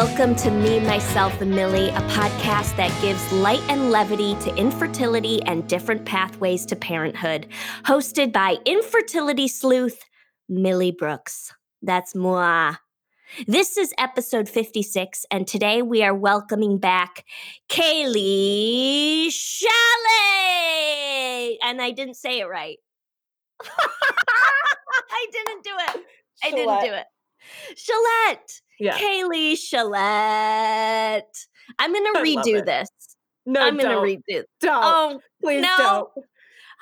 Welcome to Me, Myself, and Millie, a podcast that gives light and levity to infertility and different pathways to parenthood, hosted by infertility sleuth, Millie Brooks. That's moi. This is episode 56, and today we are welcoming back Kaylee Chalette. And I didn't say it right. I didn't do it. Chalette. Yeah. Kaylee Chalette. I'm going to redo this. No, I'm going to redo. Don't. Oh, please no. Don't.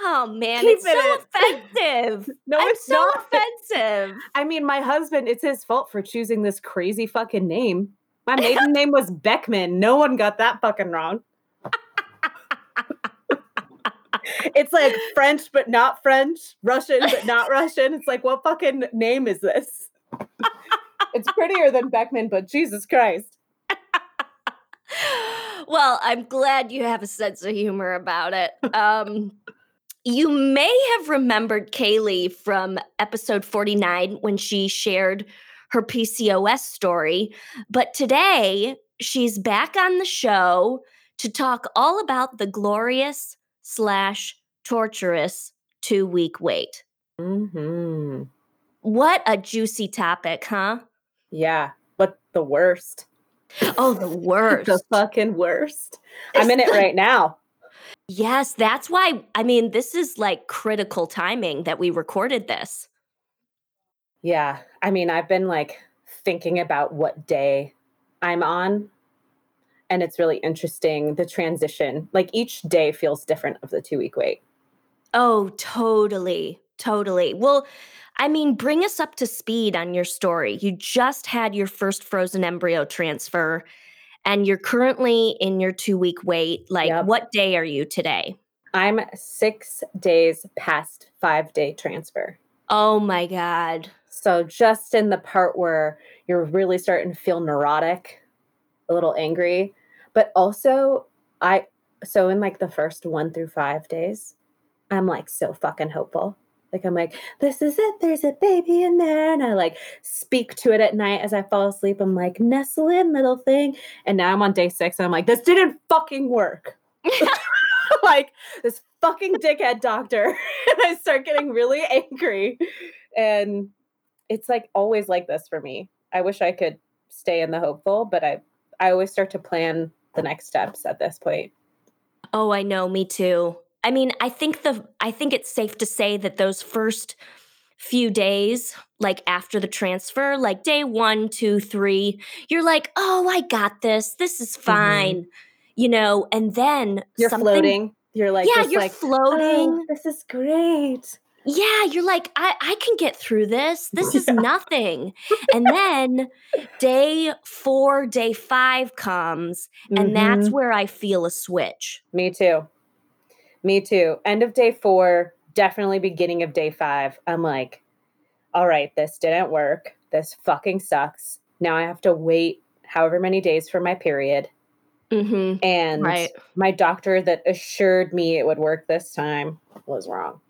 Oh, man. Keep it's so offensive. No, I'm it's so not offensive. I mean, my husband, it's his fault for choosing this crazy fucking name. My maiden name was Beckman. No one got that fucking wrong. It's like French, but not French. Russian, but not Russian. It's like, what fucking name is this? It's prettier than Beckman, but Jesus Christ. Well, I'm glad you have a sense of humor about it. You may have remembered Kaylee from episode 49 when she shared her PCOS story, but today she's back on the show to talk all about the glorious / torturous 2-week wait. Mm-hmm. What a juicy topic, huh? Yeah, but the worst. Oh, the worst. The fucking worst. I'm in it right now. Yes, that's why, I mean, this is like critical timing that we recorded this. Yeah, I mean, I've been like thinking about what day I'm on. And it's really interesting, the transition. Like each day feels different of the 2-week wait. Oh, totally. Totally. Well, I mean, bring us up to speed on your story. You just had your first frozen embryo transfer and you're currently in your 2-week wait. Like, yep. What day are you today? I'm 6 days past 5-day transfer. Oh my God. So just in the part where you're really starting to feel neurotic, a little angry, but also so in like the first 1 through 5 days, I'm like so fucking hopeful. Like, I'm like, this is it. There's a baby in there. And I like speak to it at night as I fall asleep. I'm like, nestle in, little thing. And now I'm on day 6. And I'm like, this didn't fucking work. Like, this fucking dickhead doctor. And I start getting really angry. And it's like always like this for me. I wish I could stay in the hopeful, but I always start to plan the next steps at this point. Oh, I know. Me too. I mean, I think it's safe to say that those first few days, like after the transfer, like day 1, 2, 3, you're like, oh, I got this. This is fine. Mm-hmm. You know, and then you're floating. You're like, yeah, you're like, floating. Oh, this is great. Yeah, you're like, I can get through this. This is nothing. And then day 4, day 5 comes, and that's where I feel a switch. Me too. Me too. End of day 4, definitely beginning of day 5. I'm like, all right, this didn't work. This fucking sucks. Now I have to wait however many days for my period. Mm-hmm. And my doctor that assured me it would work this time was wrong.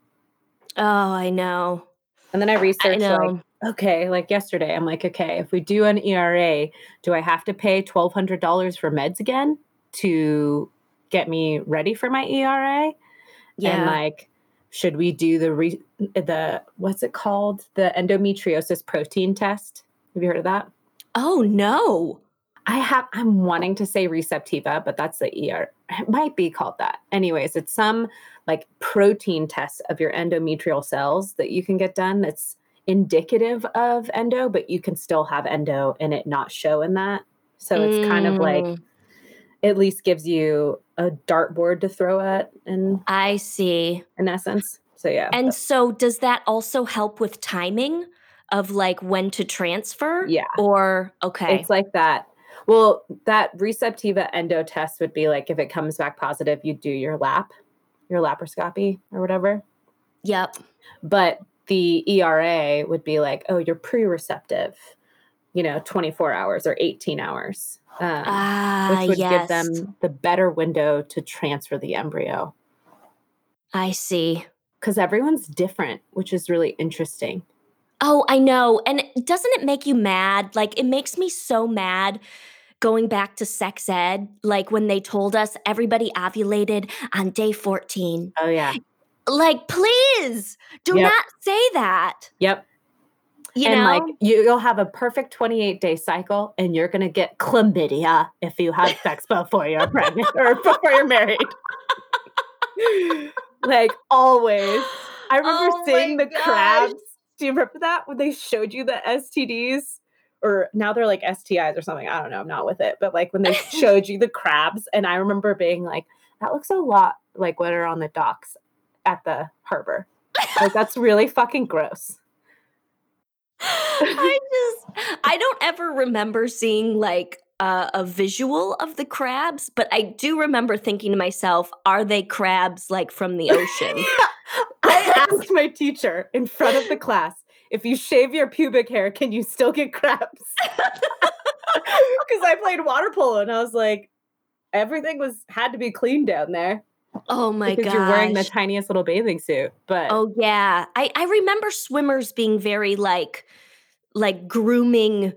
Oh, I know. And then I researched, like yesterday, I'm like, okay, if we do an ERA, do I have to pay $1,200 for meds again to get me ready for my ERA? Yeah. And like, should we do the what's it called? The endometriosis protein test. Have you heard of that? Oh no. I'm wanting to say Receptiva, but that's the ER. It might be called that. Anyways, it's some like protein test of your endometrial cells that you can get done. That's indicative of endo, but you can still have endo and it not show in that. So it's kind of like, at least gives you a dartboard to throw at. And I see. In essence. So, yeah. And so does that also help with timing of like when to transfer? Yeah. Or, okay. It's like that. Well, that Receptiva endo test would be like, if it comes back positive, you do your lap, your laparoscopy or whatever. Yep. But the ERA would be like, oh, you're pre-receptive, 24 hours or 18 hours. Which would give them the better window to transfer the embryo. I see. Because everyone's different, which is really interesting. Oh, I know. And doesn't it make you mad? Like, it makes me so mad going back to sex ed, like when they told us everybody ovulated on day 14. Oh, yeah. Like, please do not say that. Yep. You'll have a perfect 28-day cycle, and you're going to get chlamydia if you have sex before you're pregnant or before you're married. Like, always. I remember seeing the crabs. Do you remember that? When they showed you the STDs? Or now they're like STIs or something. I don't know. I'm not with it. But like when they showed you the crabs, and I remember being like, that looks a lot like what are on the docks at the harbor. Like, that's really fucking gross. I don't ever remember seeing like a visual of the crabs, but I do remember thinking to myself, are they crabs like from the ocean? Yeah. I asked my teacher in front of the class, if you shave your pubic hair, can you still get crabs? Because I played water polo and I was like, everything had to be clean down there. Oh my god! Because you're wearing the tiniest little bathing suit. But oh yeah, I remember swimmers being very like grooming,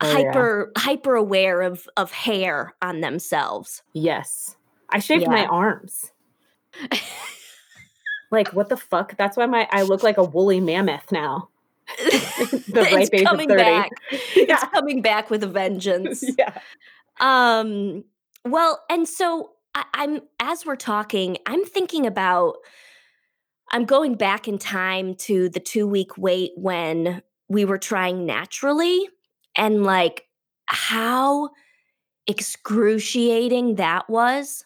hyper aware of hair on themselves. Yes, I shaved my arms. Like, what the fuck? That's why I look like a woolly mammoth now. The ripe age of 30. Back. Yeah. It's coming back with a vengeance. Yeah. Well, and so as we're talking, I'm thinking about, I'm going back in time to the 2-week wait when we were trying naturally, and like how excruciating that was.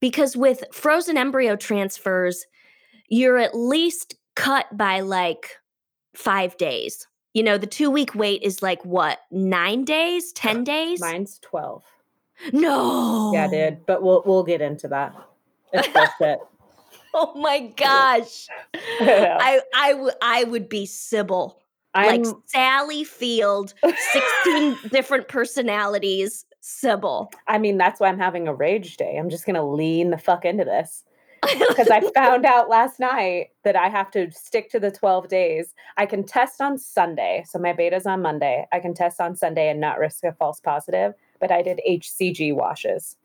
Because with frozen embryo transfers, you're at least cut by like 5 days. You know, the 2-week wait is like what, 9 days, 10 days? Mine's 12. No. Yeah, dude. But we'll get into that. It's bullshit. Oh my gosh. I would be Sybil. Like Sally Field, 16 different personalities, Sybil. I mean, that's why I'm having a rage day. I'm just going to lean the fuck into this. Because I found out last night that I have to stick to the 12 days. I can test on Sunday. So my beta's on Monday. I can test on Sunday and not risk a false positive. But I did HCG washes.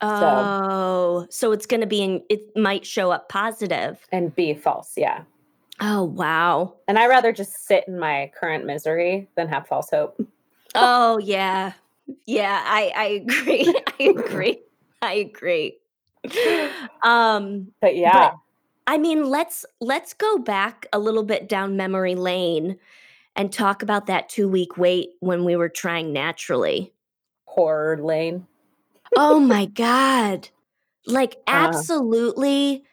Oh, so it's going to be it might show up positive. And be false, yeah. Oh, wow. And I'd rather just sit in my current misery than have false hope. Oh, yeah. Yeah, I agree. I agree. But yeah, I mean, let's go back a little bit down memory lane and talk about that 2-week wait when we were trying naturally. Horror lane. Oh my God. Like absolutely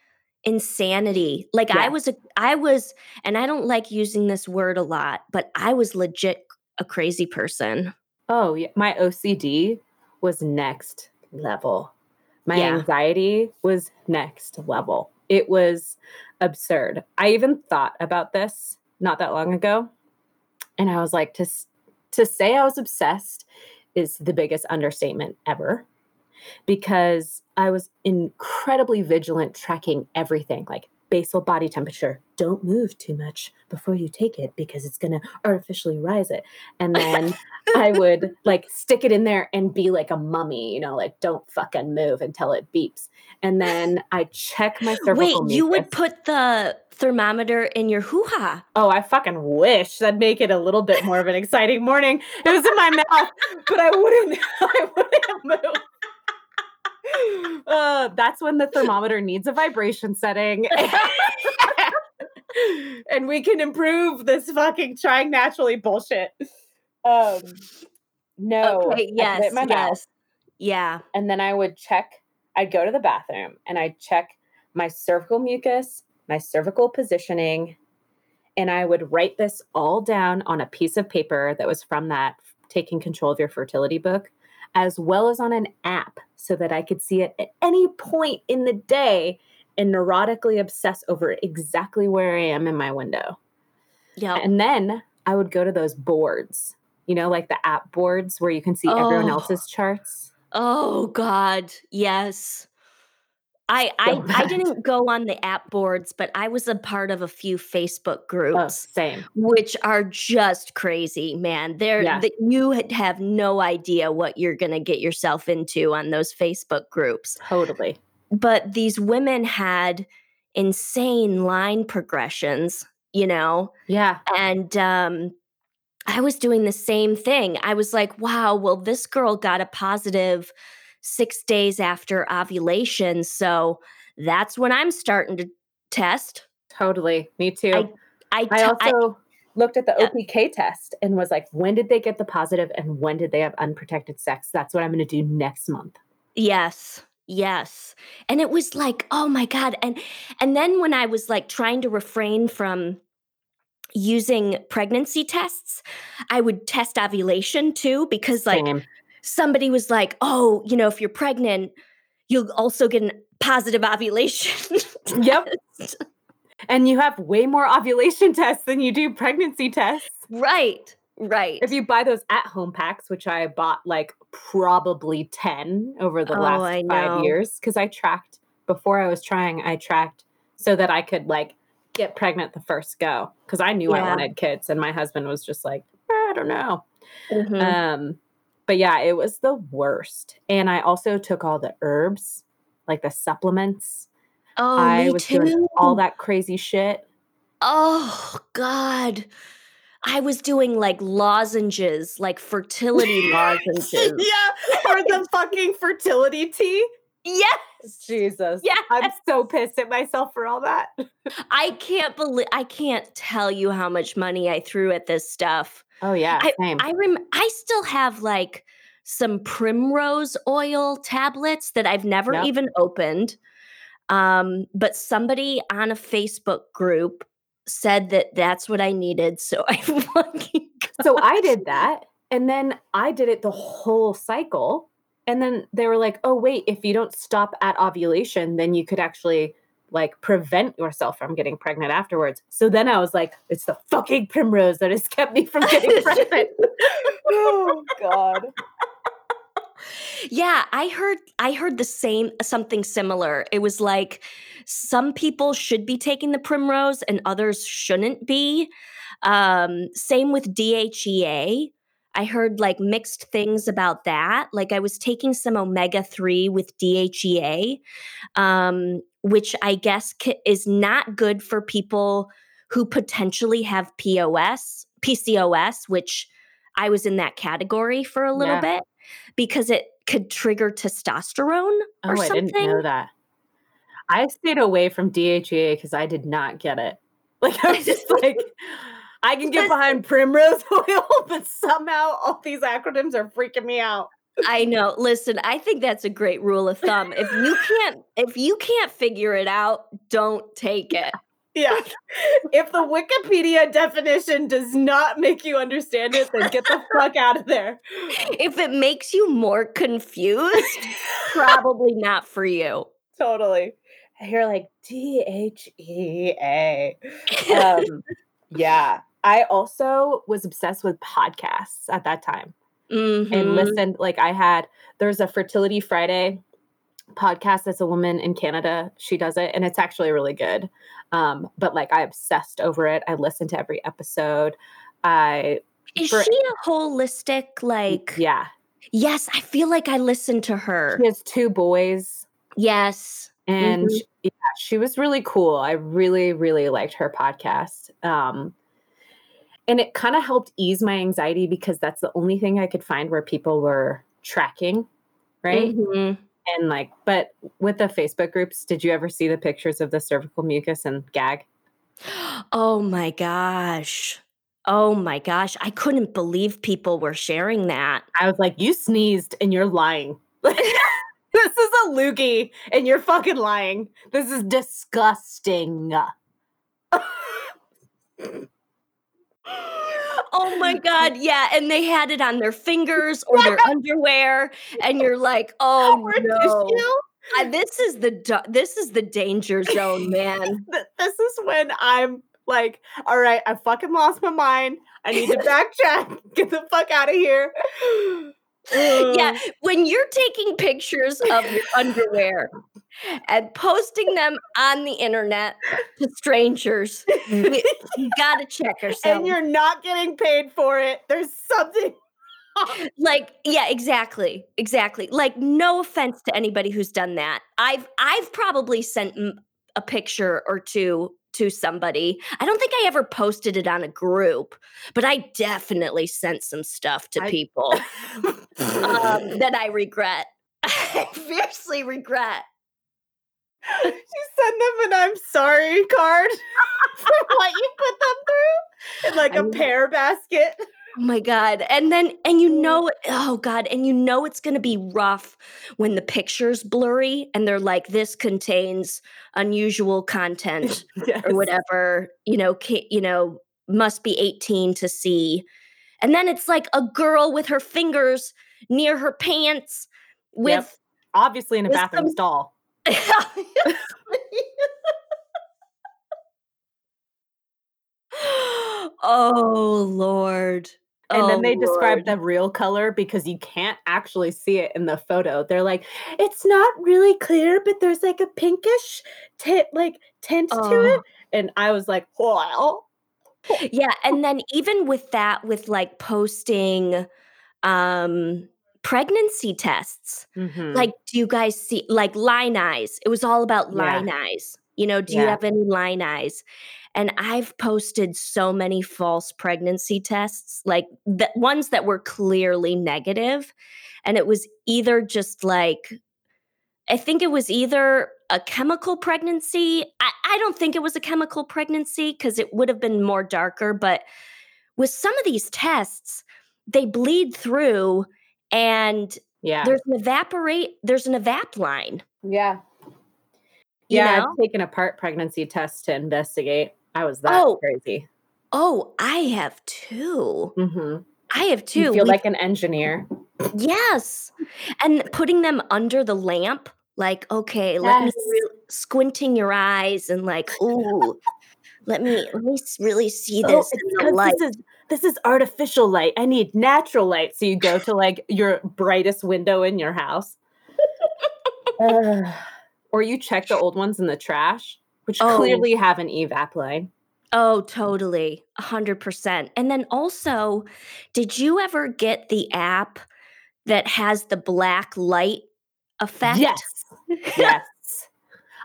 insanity. Like I was, and I don't like using this word a lot, but I was legit a crazy person. Oh yeah. My OCD was next level. My anxiety was next level. It was absurd. I even thought about this not that long ago. And I was like, to say I was obsessed is the biggest understatement ever. Because I was incredibly vigilant, tracking everything, like basal body temperature. Don't move too much before you take it because it's going to artificially rise it. And then I would like stick it in there and be like a mummy, you know, like don't fucking move until it beeps. And then I check my cervical mucus. Wait, you would put the thermometer in your hoo-ha? Oh, I fucking wish. That'd make it a little bit more of an exciting morning. It was in my mouth, but I wouldn't move. That's when the thermometer needs a vibration setting. And we can improve this fucking trying naturally bullshit. No. Okay, yes, my mouth. Yeah. And then I would check. I'd go to the bathroom and I'd check my cervical mucus, my cervical positioning. And I would write this all down on a piece of paper that was from that Taking Control of Your Fertility book, as well as on an app so that I could see it at any point in the day and neurotically obsess over exactly where I am in my window. Yeah. And then I would go to those boards, you know, like the app boards where you can see everyone else's charts. Oh, God. Yes. I didn't go on the app boards, but I was a part of a few Facebook groups, which are just crazy, man. You have no idea what you're going to get yourself into on those Facebook groups. Totally. But these women had insane line progressions, you know? Yeah. And I was doing the same thing. I was like, wow, well, this girl got a positive 6 days after ovulation. So that's when I'm starting to test. Totally. Me too. I also looked at the OPK test and was like, when did they get the positive and when did they have unprotected sex? That's what I'm going to do next month. Yes. And it was like, oh my God. And then when I was like trying to refrain from using pregnancy tests, I would test ovulation too, because like, somebody was like, oh, you know, if you're pregnant, you'll also get a positive ovulation test. And you have way more ovulation tests than you do pregnancy tests. Right. If you buy those at-home packs, which I bought like probably 10 over the last 5 years, because I tracked, before I was trying, I tracked so that I could like get pregnant the first go, because I knew I wanted kids and my husband was just like, I don't know. Mm-hmm. But yeah, it was the worst. And I also took all the herbs, like the supplements. Oh, I was doing all that crazy shit. Oh, God. I was doing like lozenges, like fertility lozenges. Yeah, or the fucking fertility tea. Yes. Jesus. Yes. I'm so pissed at myself for all that. I can't tell you how much money I threw at this stuff. Oh yeah. I still have like some primrose oil tablets that I've never even opened. But somebody on a Facebook group said that that's what I needed. So I fucking So I did that. And then I did it the whole cycle. And then they were like, oh, wait, if you don't stop at ovulation, then you could actually like prevent yourself from getting pregnant afterwards. So then I was like, it's the fucking primrose that has kept me from getting pregnant. Oh, God. Yeah, I heard the same, something similar. It was like some people should be taking the primrose and others shouldn't be. Same with DHEA. I heard like mixed things about that. Like I was taking some omega-3 with DHEA, which I guess is not good for people who potentially have PCOS, which I was in that category for a little bit because it could trigger testosterone or something. I didn't know that. I stayed away from DHEA because I did not get it. Like I was just like, I can get behind primrose oil, but somehow all these acronyms are freaking me out. I know. Listen, I think that's a great rule of thumb. If you can't figure it out, don't take it. Yeah. If the Wikipedia definition does not make you understand it, then get the fuck out of there. If it makes you more confused, probably not for you. Totally. I hear like DHEA. Yeah. I also was obsessed with podcasts at that time and listened. Like there's a Fertility Friday podcast that's a woman in Canada. She does it and it's actually really good. But like I obsessed over it. I listened to every episode. Is she a holistic like? Yeah. Yes. I feel like I listened to her. She has two boys. Yes. And she was really cool. I really, really liked her podcast. And it kind of helped ease my anxiety because that's the only thing I could find where people were tracking, right? Mm-hmm. And like, but with the Facebook groups, did you ever see the pictures of the cervical mucus and gag? Oh my gosh. I couldn't believe people were sharing that. I was like, you sneezed and you're lying. This is a loogie and you're fucking lying. This is disgusting. Oh my God. Yeah. And they had it on their fingers or their underwear. And you're like, oh no. This is the danger zone, man. This is when I'm like, all right, I fucking lost my mind. I need to backtrack. Get the fuck out of here. Yeah, when you're taking pictures of your underwear and posting them on the internet to strangers, you gotta check yourself. And you're not getting paid for it. There's something. Like, yeah, exactly. Like, no offense to anybody who's done that. I've probably sent a picture or two to somebody. I don't think I ever posted it on a group, but I definitely sent some stuff to people that I regret. I fiercely regret. You send them an I'm sorry card for what you put them through in like a pear basket. Oh my God. And you know it's going to be rough when the picture's blurry and they're like, this contains unusual content yes. or whatever, must be 18 to see. And then it's like a girl with her fingers near her pants with obviously in a bathroom stall. Oh, Lord. And then they describe the real color because you can't actually see it in the photo. They're like, it's not really clear, but there's like a pinkish tint to it. And I was like, wow. Yeah. And then even with that, with like posting pregnancy tests, like, do you guys see like line eyes? It was all about line eyes. Do you have any line eyes? And I've posted so many false pregnancy tests, like the ones that were clearly negative. And it was either just like, I think it was either a chemical pregnancy. I don't think it was a chemical pregnancy because it would have been more darker. But with some of these tests, they bleed through and there's an evap line. Yeah. I've taken apart pregnancy tests to investigate. I was that crazy. Oh, I have too. Mm-hmm. I have too. You feel like an engineer. Yes. And putting them under the lamp, like, okay, let me squinting your eyes and like, ooh, let me really see this in the light. This is artificial light. I need natural light. So you go to like your brightest window in your house. Or you check the old ones in the trash, which clearly have an evap line. Oh, totally. 100%. And then also, did you ever get the app that has the black light effect? Yes. Yes.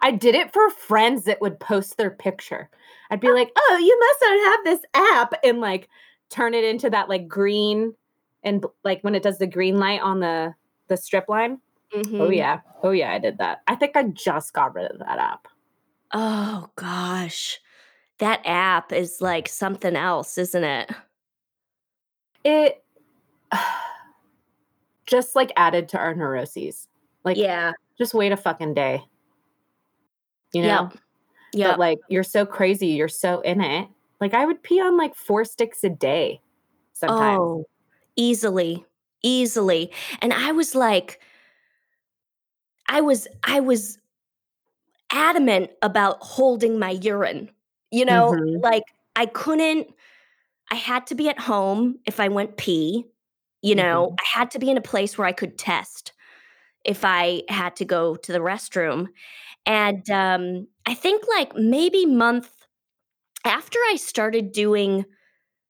I did it for friends that would post their picture. I'd be like, oh, you must not have this app. And like turn it into that like green and like when it does the green light on the strip line. Mm-hmm. Oh yeah, I did that. I think I just got rid of that app. Oh gosh. That app is like something else, isn't it? It just like added to our neuroses. Like, yeah, just wait a fucking day. You know? Yeah. But like, you're so crazy. You're so in it. Like I would pee on like 4 sticks a day sometimes. Oh, easily. And I was like, I was adamant about holding my urine, like I had to be at home if I went pee, I had to be in a place where I could test if I had to go to the restroom. And I think like maybe month after I started doing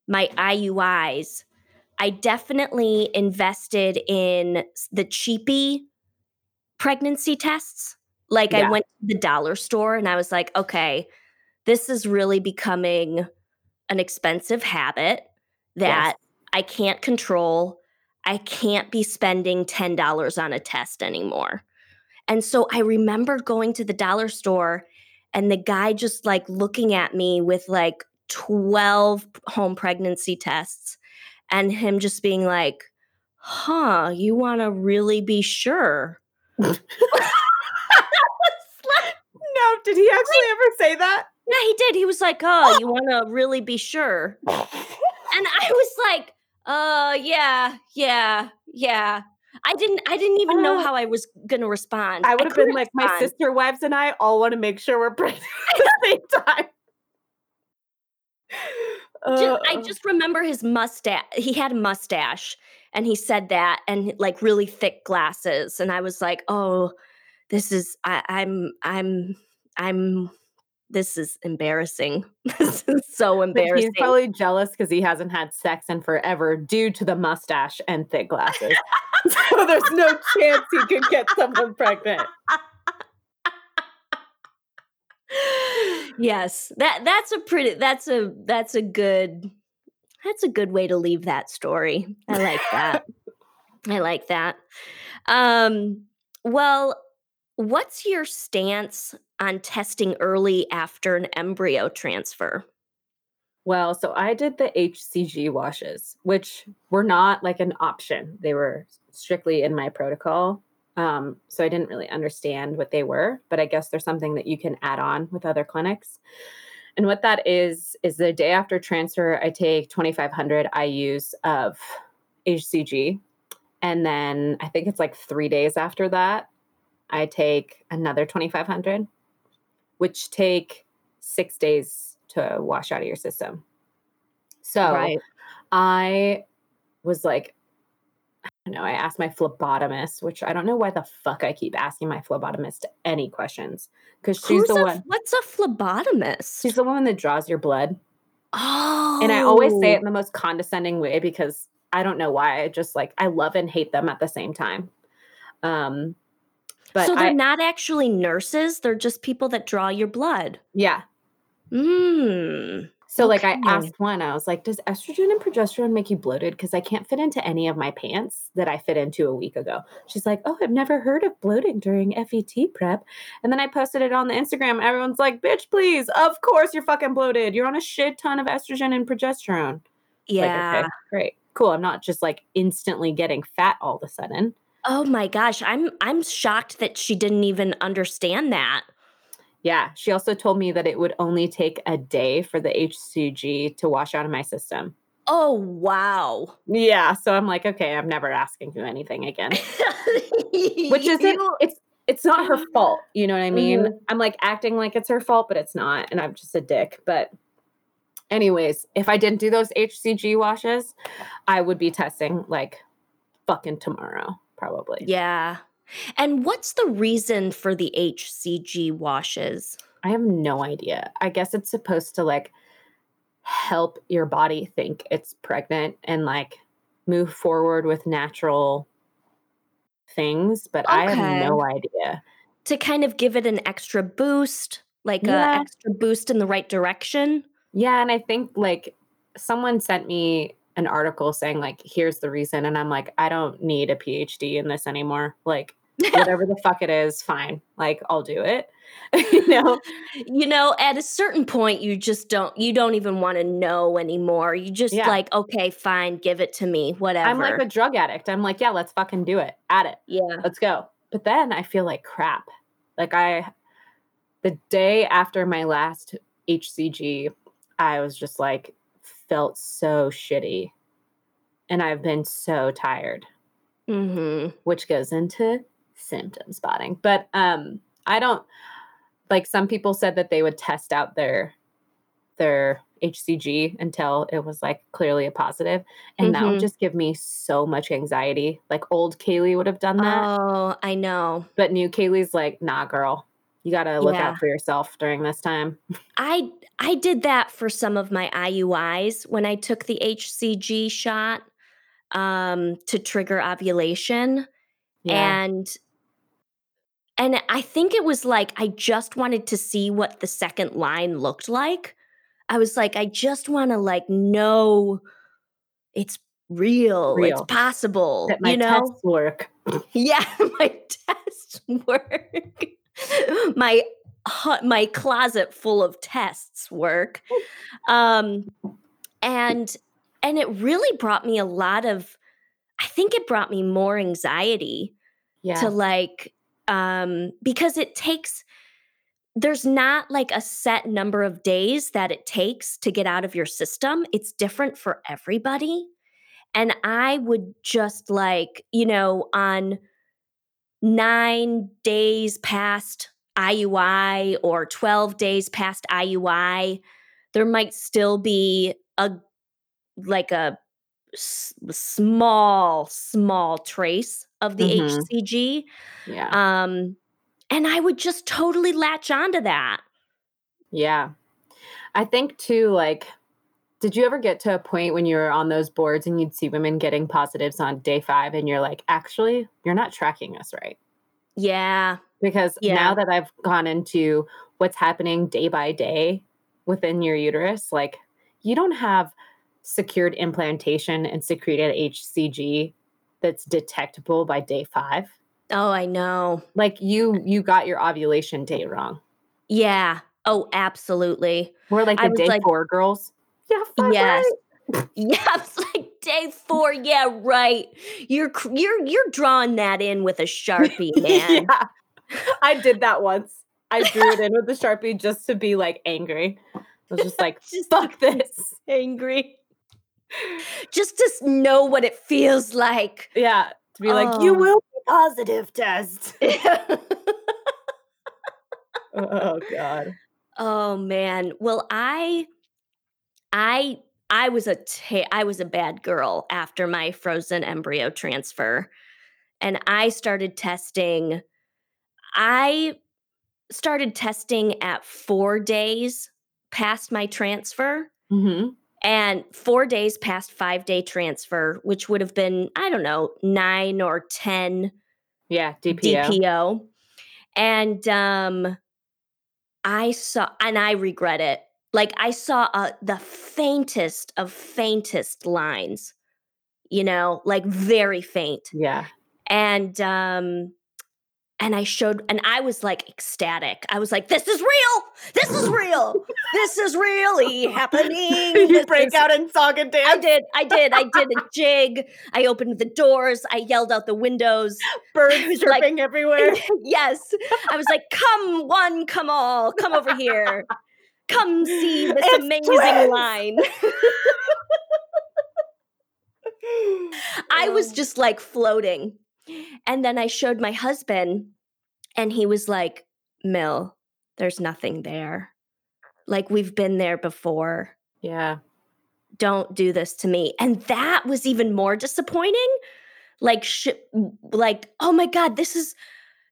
my IUIs, I definitely invested in the cheapy pregnancy tests. Like I went to the dollar store and I was like, okay, this is really becoming an expensive habit that I can't control. I can't be spending $10 on a test anymore. And so I remember going to the dollar store and the guy just like looking at me with like 12 home pregnancy tests and him just being like, huh, you want to really be sure? No, did he actually ever say that? Yeah, he did. He was like, oh, you want to really be sure? And I was like, yeah. I didn't even know how I was going to respond. I would have been like, my sister wives and I all want to make sure we're pregnant at the same time. I just remember his mustache. He had a mustache and he said that and like really thick glasses. And I was like, oh, this is embarrassing. This is so embarrassing. He's probably jealous because he hasn't had sex in forever due to the mustache and thick glasses. So there's no chance he could get someone pregnant. Yes, that's a good way to leave that story. I like that. Well, what's your stance on testing early after an embryo transfer? Well, so I did the HCG washes, which were not like an option. They were strictly in my protocol. So I didn't really understand what they were, but I guess there's something that you can add on with other clinics. And what that is the day after transfer, I take 2,500 IUs of HCG. And then I think it's like 3 days after that, I take another 2,500, which take 6 days to wash out of your system. So right. I was like, I asked my phlebotomist, which I don't know why the fuck I keep asking my phlebotomist any questions. Because she's the one. What's a phlebotomist? She's the one that draws your blood. Oh. And I always say it in the most condescending way because I don't know why. I just I love and hate them at the same time. But so they're not actually nurses. They're just people that draw your blood. Yeah. Mm. So I asked one, I was like, does estrogen and progesterone make you bloated? Because I can't fit into any of my pants that I fit into a week ago. She's like, oh, I've never heard of bloating during FET prep. And then I posted it on the Instagram. Everyone's like, bitch, please. Of course you're fucking bloated. You're on a shit ton of estrogen and progesterone. Yeah. Okay, great. Cool. I'm not just instantly getting fat all of a sudden. Oh my gosh. I'm shocked that she didn't even understand that. Yeah. She also told me that it would only take a day for the HCG to wash out of my system. Oh, wow. Yeah. So I'm like, okay, I'm never asking you anything again. Which isn't, it's not her fault. You know what I mean? Mm-hmm. I'm acting like it's her fault, but it's not. And I'm just a dick. But anyways, if I didn't do those HCG washes, I would be testing fucking tomorrow probably. Yeah. And what's the reason for the HCG washes? I have no idea. I guess it's supposed to help your body think it's pregnant and move forward with natural things. But okay. I have no idea. To kind of give it an extra boost, an extra boost in the right direction. Yeah. And I think someone sent me an article saying here's the reason. And I'm like, I don't need a PhD in this anymore. Whatever the fuck it is, fine. I'll do it. At a certain point, you don't even want to know anymore. You just okay, fine, give it to me, whatever. I'm like a drug addict. I'm like, yeah, let's fucking do it. At it. Yeah. Let's go. But then I feel like crap. The day after my last HCG, I was just felt so shitty. And I've been so tired. Mm-hmm. Which goes into symptom spotting. But I don't some people said that they would test out their HCG until it was clearly a positive. And mm-hmm. that would just give me so much anxiety. Old Kaylee would have done that. Oh, I know. But new Kaylee's nah, girl, you got to look out for yourself during this time. I did that for some of my IUIs when I took the HCG shot. To trigger ovulation. Yeah. And I think it was I just wanted to see what the second line looked like. I was I just want to know it's real. It's possible. That my tests work. Yeah, my tests work. my closet full of tests work. And it really brought me I think it brought me more anxiety to because it takes, there's not a set number of days that it takes to get out of your system. It's different for everybody. And I would just on 9 days past IUI or 12 days past IUI, there might still be a small trace of the HCG. Yeah. And I would just totally latch onto that. Yeah. I think too, like, did you ever get to a point when you were on those boards and you'd see women getting positives on day 5 and you're like, actually, you're not tracking us right? Yeah. Because now that I've gone into what's happening day by day within your uterus, like, you don't have secured implantation and secreted HCG that's detectable by day 5. Oh, I know. Like, you got your ovulation date wrong. Yeah. Oh, absolutely. We're like the day 4 girls. Yeah. Yes. Right. Yeah. It's like day 4. Yeah. Right. You're drawing that in with a Sharpie, man. Yeah. I did that once. I drew it in with the Sharpie just to be like angry. I was just like, just fuck this. Angry. Just to know what it feels like. Yeah. To be like, you will be positive test. Oh God. Oh man. Well, I was a bad girl after my frozen embryo transfer, and I started testing at 4 days past my transfer, and 4 days past 5-day transfer, which would have been, I don't know, 9 or 10. Yeah, DPO. And I regret it. Like, I saw the faintest of faintest lines, you know, like very faint. Yeah. And I showed, and I was like ecstatic. I was like, this is real. This is real. This is really happening. You break out in song and dance. I did a jig. I opened the doors. I yelled out the windows. Birds chirping everywhere. Yes. I was like, come one, come all, come over here. Come see this amazing line. I was just like floating. And then I showed my husband, and he was like, Mill, there's nothing there. Like, we've been there before. Yeah. Don't do this to me. And that was even more disappointing. Like, like, oh my God, this is,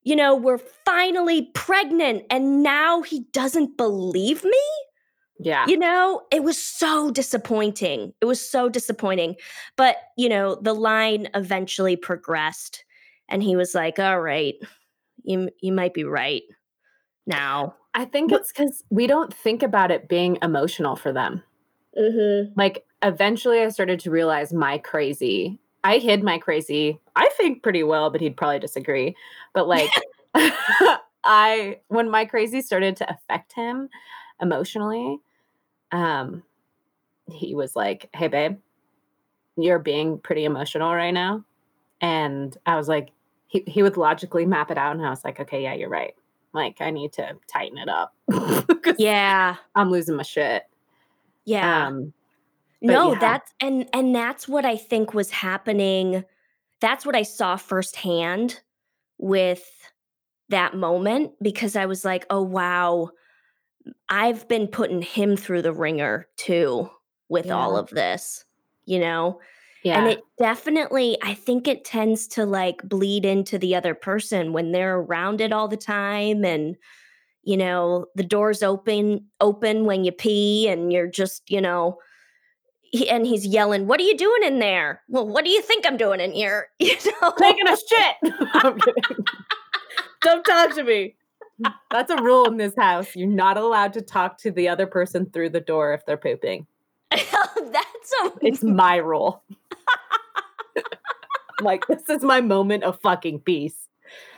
you know, we're finally pregnant, and now he doesn't believe me? Yeah. You know, it was so disappointing. It was so disappointing. But, you know, the line eventually progressed, and he was like, all right, you might be right now. I think it's because we don't think about it being emotional for them. Mm-hmm. Like, eventually I started to realize my crazy. I hid my crazy, I think, pretty well, but he'd probably disagree. But, like, when my crazy started to affect him emotionally, he was like, hey babe, you're being pretty emotional right now. And I was like, he would logically map it out, and I was like, okay, yeah, you're right. Like, I need to tighten it up. Yeah. I'm losing my shit. Yeah. That's what I think was happening. That's what I saw firsthand with that moment, because I was like, oh wow, I've been putting him through the ringer too with all of this, you know? Yeah. And it definitely, I think it tends to like bleed into the other person when they're around it all the time. And, you know, the door's open when you pee, and you're just, you know, and he's yelling, what are you doing in there? Well, what do you think I'm doing in here? You know, taking a shit. I'm kidding. Don't talk to me. That's a rule in this house. You're not allowed to talk to the other person through the door if they're pooping. It's my rule. Like, this is my moment of fucking peace.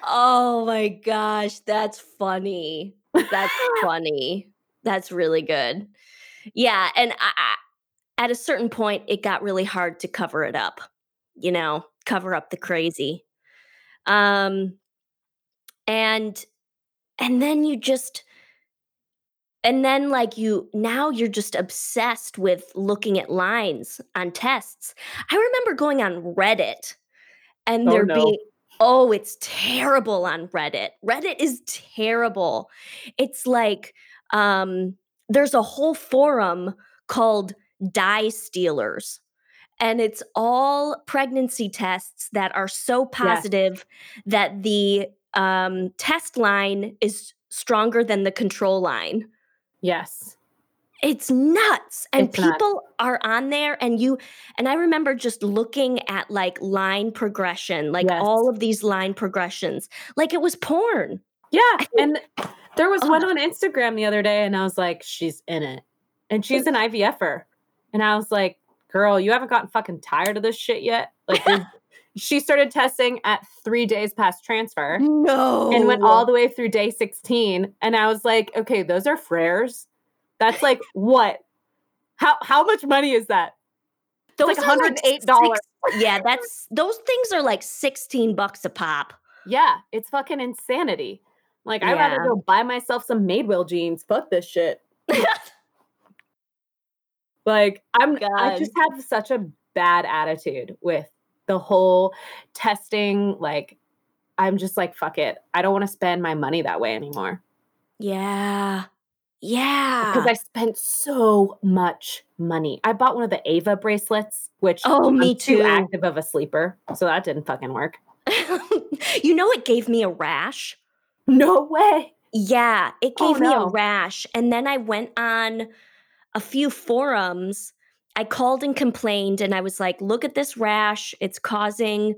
Oh my gosh, that's funny. That's funny. That's really good. Yeah, and I, at a certain point, it got really hard to cover it up. You know, cover up the crazy. And then you're just obsessed with looking at lines on tests. I remember going on Reddit, and it's terrible on Reddit. Reddit is terrible. It's like, there's a whole forum called Die Stealers. And it's all pregnancy tests that are so positive that the test line is stronger than the control line. Yes. It's nuts. And it's people are on there and I remember just looking at like line progression, like all of these line progressions, like it was porn. Yeah. And there was one on Instagram the other day and I was like, she's in it. And she's an IVFer. And I was like, girl, you haven't gotten fucking tired of this shit yet. Like she started testing at 3 days past transfer. No. And went all the way through day 16. And I was like, okay, those are frères. That's like what? How much money is that? It's those like $108. Like those things are like $16 a pop. Yeah, it's fucking insanity. Like I'd rather go buy myself some Madewell jeans. Fuck this shit. Like I just have such a bad attitude with the whole testing. Like I'm just like, fuck it. I don't want to spend my money that way anymore. Yeah. Yeah. Because I spent so much money. I bought one of the Ava bracelets, which me too. Too active of a sleeper. So that didn't fucking work. You know, it gave me a rash. No way. Yeah. It gave me a rash. And then I went on a few forums. I called and complained and I was like, look at this rash. It's causing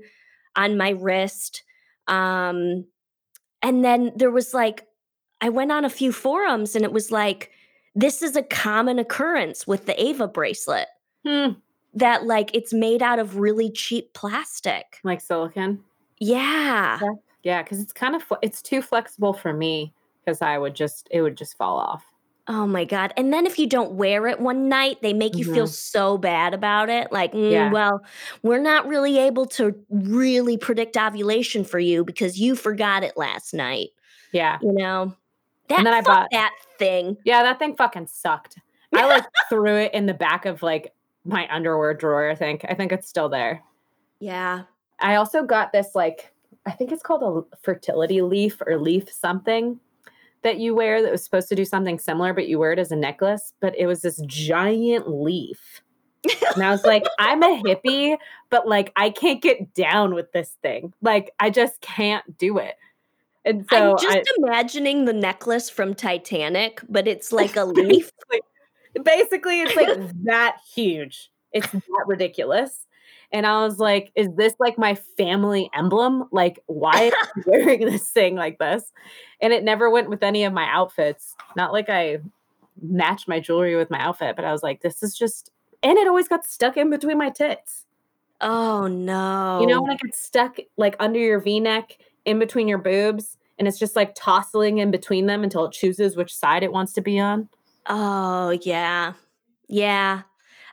on my wrist. And then there was like, I went on a few forums and it was like, this is a common occurrence with the Ava bracelet that like it's made out of really cheap plastic. Like silicone? Yeah. Yeah. Cause it's kind of, it's too flexible for me because it would just fall off. Oh my God. And then if you don't wear it one night, they make you feel so bad about it. Like, well, we're not really able to really predict ovulation for you because you forgot it last night. Yeah. You know? And then I bought that thing. Yeah, that thing fucking sucked. I like threw it in the back of like my underwear drawer, I think. I think it's still there. Yeah. I also got this like, I think it's called a fertility leaf or leaf something that you wear that was supposed to do something similar, but you wear it as a necklace. But it was this giant leaf. And I was like, I'm a hippie, but like I can't get down with this thing. Like I just can't do it. And so I'm just imagining the necklace from Titanic, but it's like a leaf. Basically, it's like that huge. It's that ridiculous. And I was like, is this like my family emblem? Like, why am I wearing this thing like this? And it never went with any of my outfits. Not like I matched my jewelry with my outfit, but I was like, this is just, and it always got stuck in between my tits. Oh, no. You know, when it gets stuck like under your V-neck in between your boobs, and it's just like tossing in between them until it chooses which side it wants to be on. Oh, yeah. Yeah.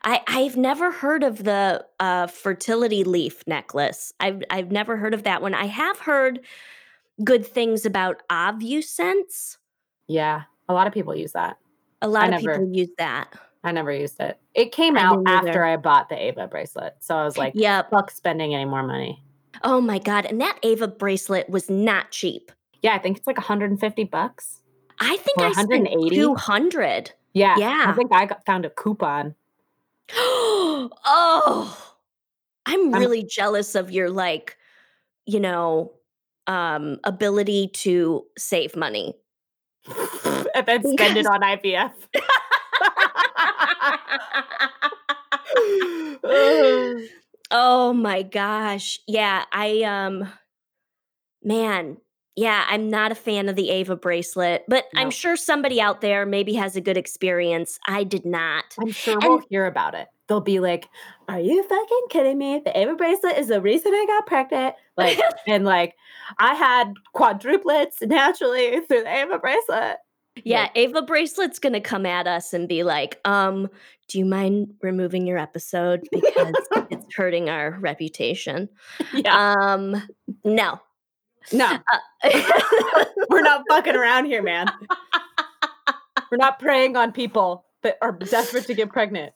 I've never heard of the fertility leaf necklace. I've never heard of that one. I have heard good things about Ovusense. Yeah. A lot of people use that. People use that. I never used it. It came out after I bought the Ava bracelet. So I was like, fuck spending any more money. Oh my God. And that Ava bracelet was not cheap. Yeah, I think it's like $150. I think I spent $200. Yeah. Yeah. I think I found a coupon. Oh, I'm really jealous of your like, you know, ability to save money. And then spend it on IVF. Oh my gosh. Yeah, I'm not a fan of the Ava bracelet, but nope. I'm sure somebody out there maybe has a good experience. I did not. I'm sure we'll hear about it. They'll be like, are you fucking kidding me? The Ava bracelet is the reason I got pregnant. Like, and like, I had quadruplets naturally through the Ava bracelet. Yeah, like, Ava bracelet's going to come at us and be like, do you mind removing your episode because it's hurting our reputation? Yeah. No. We're not fucking around here, man. We're not preying on people that are desperate to get pregnant.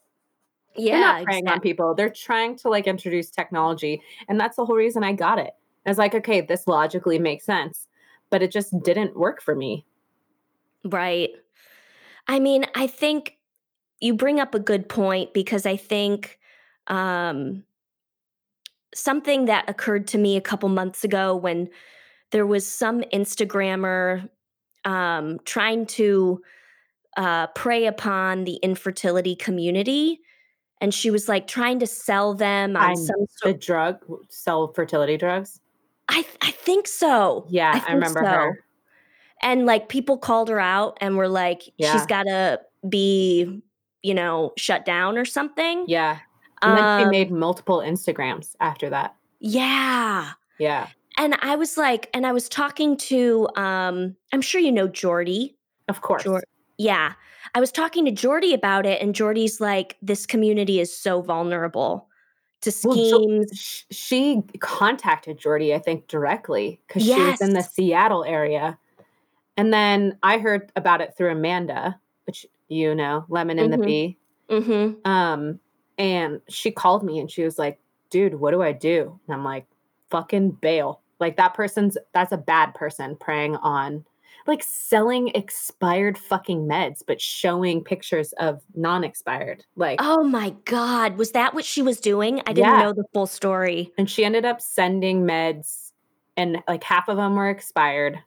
Yeah. They're not preying on people. They're trying to like introduce technology. And that's the whole reason I got it. I was like, okay, this logically makes sense, but it just didn't work for me. Right. I mean, I think you bring up a good point, because I think something that occurred to me a couple months ago when there was some Instagrammer trying to prey upon the infertility community. And she was like trying to sell them on some sort of drug, sell fertility drugs. I think so. Yeah, I remember her. And like people called her out and were like, she's got to be, you know, shut down or something. Yeah. And then she made multiple Instagrams after that. Yeah. Yeah. And I was like, and I was talking to, I'm sure you know Jordi. Of course. Yeah. I was talking to Jordi about it, and Jordi's like, this community is so vulnerable to schemes. Well, she contacted Jordi, I think, directly because she was in the Seattle area. And then I heard about it through Amanda, which, you know, Lemon and the Bee. Mm-hmm. And she called me and she was like, dude, what do I do? And I'm like, fucking bail. Like that's a bad person preying on, like selling expired fucking meds, but showing pictures of non-expired. Like, oh my God, was that what she was doing? I didn't know the full story. And she ended up sending meds, and like half of them were expired.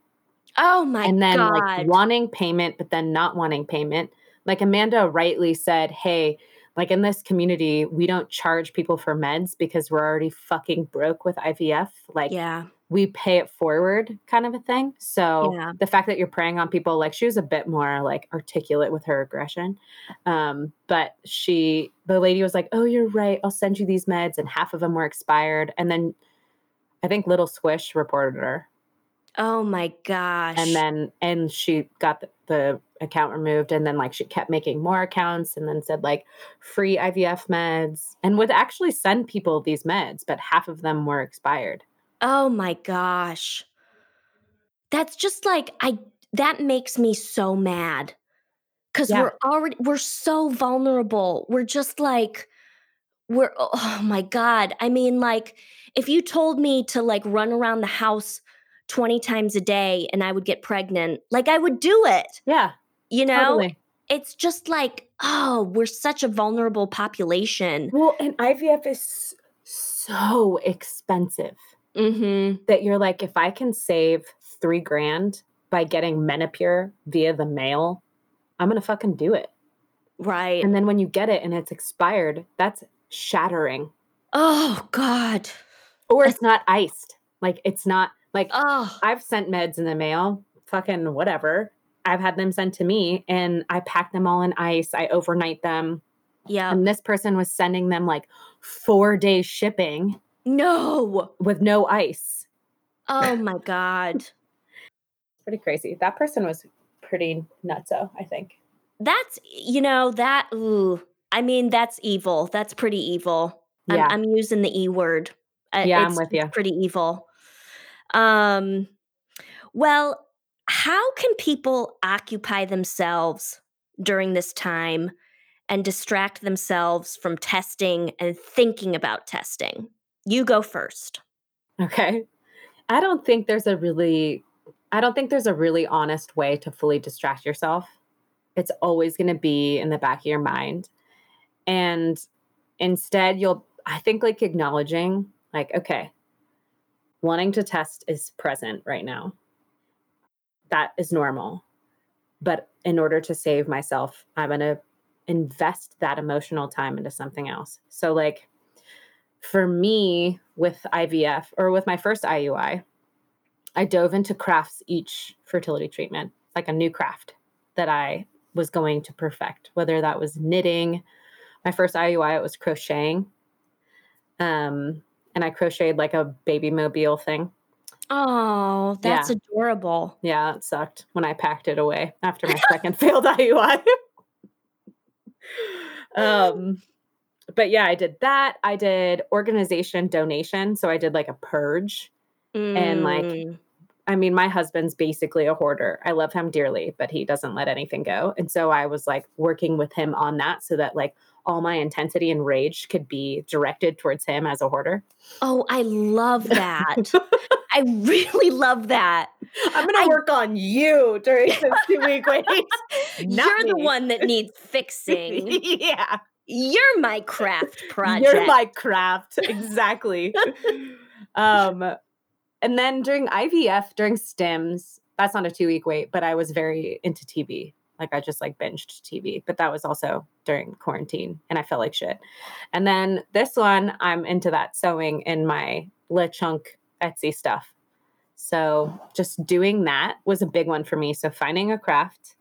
Oh my God. And then like wanting payment, but then not wanting payment. Like Amanda rightly said, hey, like in this community, we don't charge people for meds because we're already fucking broke with IVF. Like, we pay it forward kind of a thing. So the fact that you're preying on people, like she was a bit more like articulate with her aggression. But the lady was like, oh, you're right. I'll send you these meds. And half of them were expired. And then I think Little Swish reported her. Oh my gosh. And then, and she got the account removed, and then like she kept making more accounts and then said like free IVF meds, and would actually send people these meds, but half of them were expired. Oh my gosh. That's just like, that makes me so mad, because we're so vulnerable. We're just like, oh my God. I mean, like if you told me to like run around the house 20 times a day and I would get pregnant, like I would do it. Yeah. You know, totally. It's just like, oh, we're such a vulnerable population. Well, and IVF is so expensive that you're like, if I can save $3,000 by getting Menopur via the mail, I'm going to fucking do it. Right. And then when you get it and it's expired, that's shattering. Oh God. Or it's not iced. Like it's not. Like, I've sent meds in the mail, fucking whatever. I've had them sent to me, and I pack them all in ice. I overnight them. Yeah. And this person was sending them like 4-day shipping. No. With no ice. Oh my God. Pretty crazy. That person was pretty nutso, I think. That's, you know, I mean, that's evil. That's pretty evil. Yeah. I'm using the E word. Yeah, I'm with you. It's pretty evil. Well, how can people occupy themselves during this time and distract themselves from testing and thinking about testing? You go first. Okay. I don't think there's a really honest way to fully distract yourself. It's always going to be in the back of your mind. And instead I think like acknowledging like, okay, wanting to test is present right now. That is normal. But in order to save myself, I'm going to invest that emotional time into something else. So like for me with IVF or with my first IUI, I dove into crafts each fertility treatment, like a new craft that I was going to perfect, whether that was knitting. My first IUI, it was crocheting. And I crocheted like a baby mobile thing. Oh, that's adorable. Yeah, it sucked when I packed it away after my second failed IUI. But yeah, I did that. I did organization donation. So I did like a purge. And like, I mean, my husband's basically a hoarder. I love him dearly, but he doesn't let anything go. And so I was like working with him on that so that like all my intensity and rage could be directed towards him as a hoarder. Oh, I love that. I really love that. I'm going to work on you during this 2 week wait. You're me. The one that needs fixing. Yeah. You're my craft project. You're my craft. Exactly. And then during IVF, during STIMs, that's not a 2 week wait, but I was very into TV. Like I just like binged TV, but that was also during quarantine and I felt like shit. And then this one, I'm into that sewing in my Le Chunk Etsy stuff. So just doing that was a big one for me. So finding a craft.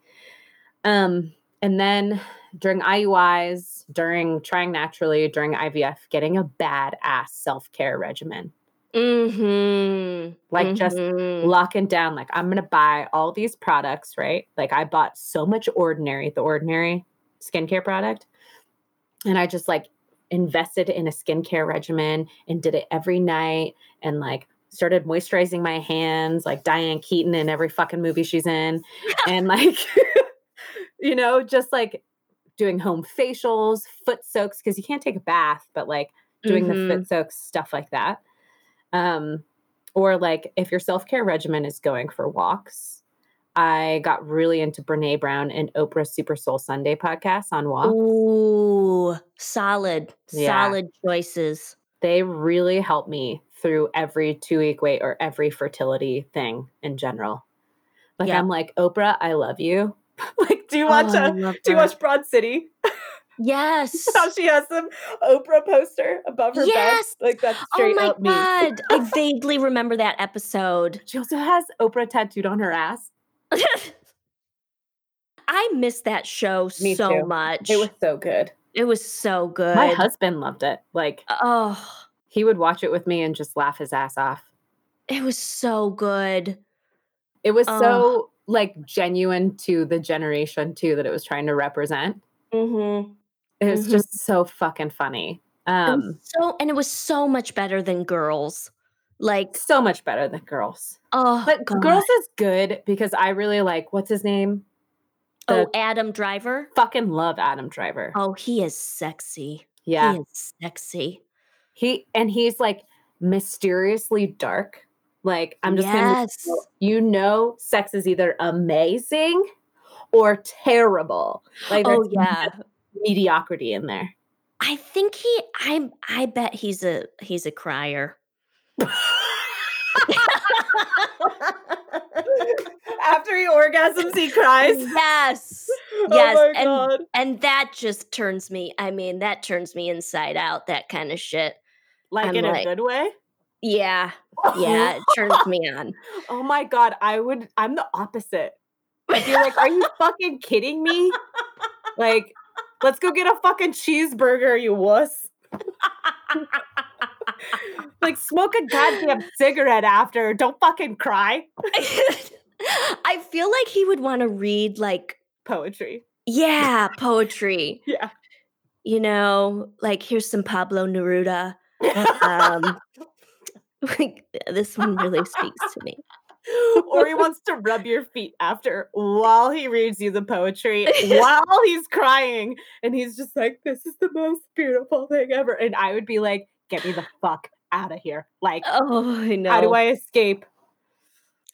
And then during IUIs, during trying naturally, during IVF, getting a badass self-care regimen. Mm-hmm. Like just locking down, like I'm going to buy all these products, right? Like I bought so much Ordinary, the Ordinary skincare product. And I just like invested in a skincare regimen and did it every night and like started moisturizing my hands like Diane Keaton in every fucking movie she's in. And like, you know, just like doing home facials, foot soaks, because you can't take a bath, but like doing the foot soaks, stuff like that. Or like if your self-care regimen is going for walks, I got really into Brene Brown and Oprah's Super Soul Sunday podcast on walks. Ooh, solid, solid choices. They really helped me through every 2 week wait or every fertility thing in general. Like I'm like, Oprah, I love you. Like, do you watch Broad City? Yes. How she has some Oprah poster above her bed. Like that's straight up me. Oh my God. I vaguely remember that episode. She also has Oprah tattooed on her ass. I miss that show so much. It was so good. It was so good. My husband loved it. Like, he would watch it with me and just laugh his ass off. It was so good. It was so like genuine to the generation too that it was trying to represent. Mm-hmm. It was just so fucking funny. And it was so much better than Girls. Like so much better than Girls. Oh, but God. Girls is good because I really like what's his name? Adam Driver. Fucking love Adam Driver. Oh, he is sexy. Yeah, he is sexy. He's like mysteriously dark. Like I'm just saying, you know, sex is either amazing or terrible. Like mediocrity in there. I think I bet he's a crier. After he orgasms, he cries. Yes. Yes. Oh my God. And that just turns me. I mean, that turns me inside out, that kind of shit. Like a good way? Yeah. Yeah. It turns me on. Oh my God. I'm the opposite. Like you're like, are you fucking kidding me? Like, let's go get a fucking cheeseburger, you wuss. Like, smoke a goddamn cigarette after. Don't fucking cry. I feel like he would want to read like poetry. Yeah, poetry. Yeah. You know, like here's some Pablo Neruda. Like this one really speaks to me. Or he wants to rub your feet after while he reads you the poetry, while he's crying. And he's just like, this is the most beautiful thing ever. And I would be like, get me the fuck out of here. Like, oh, I know. How do I escape?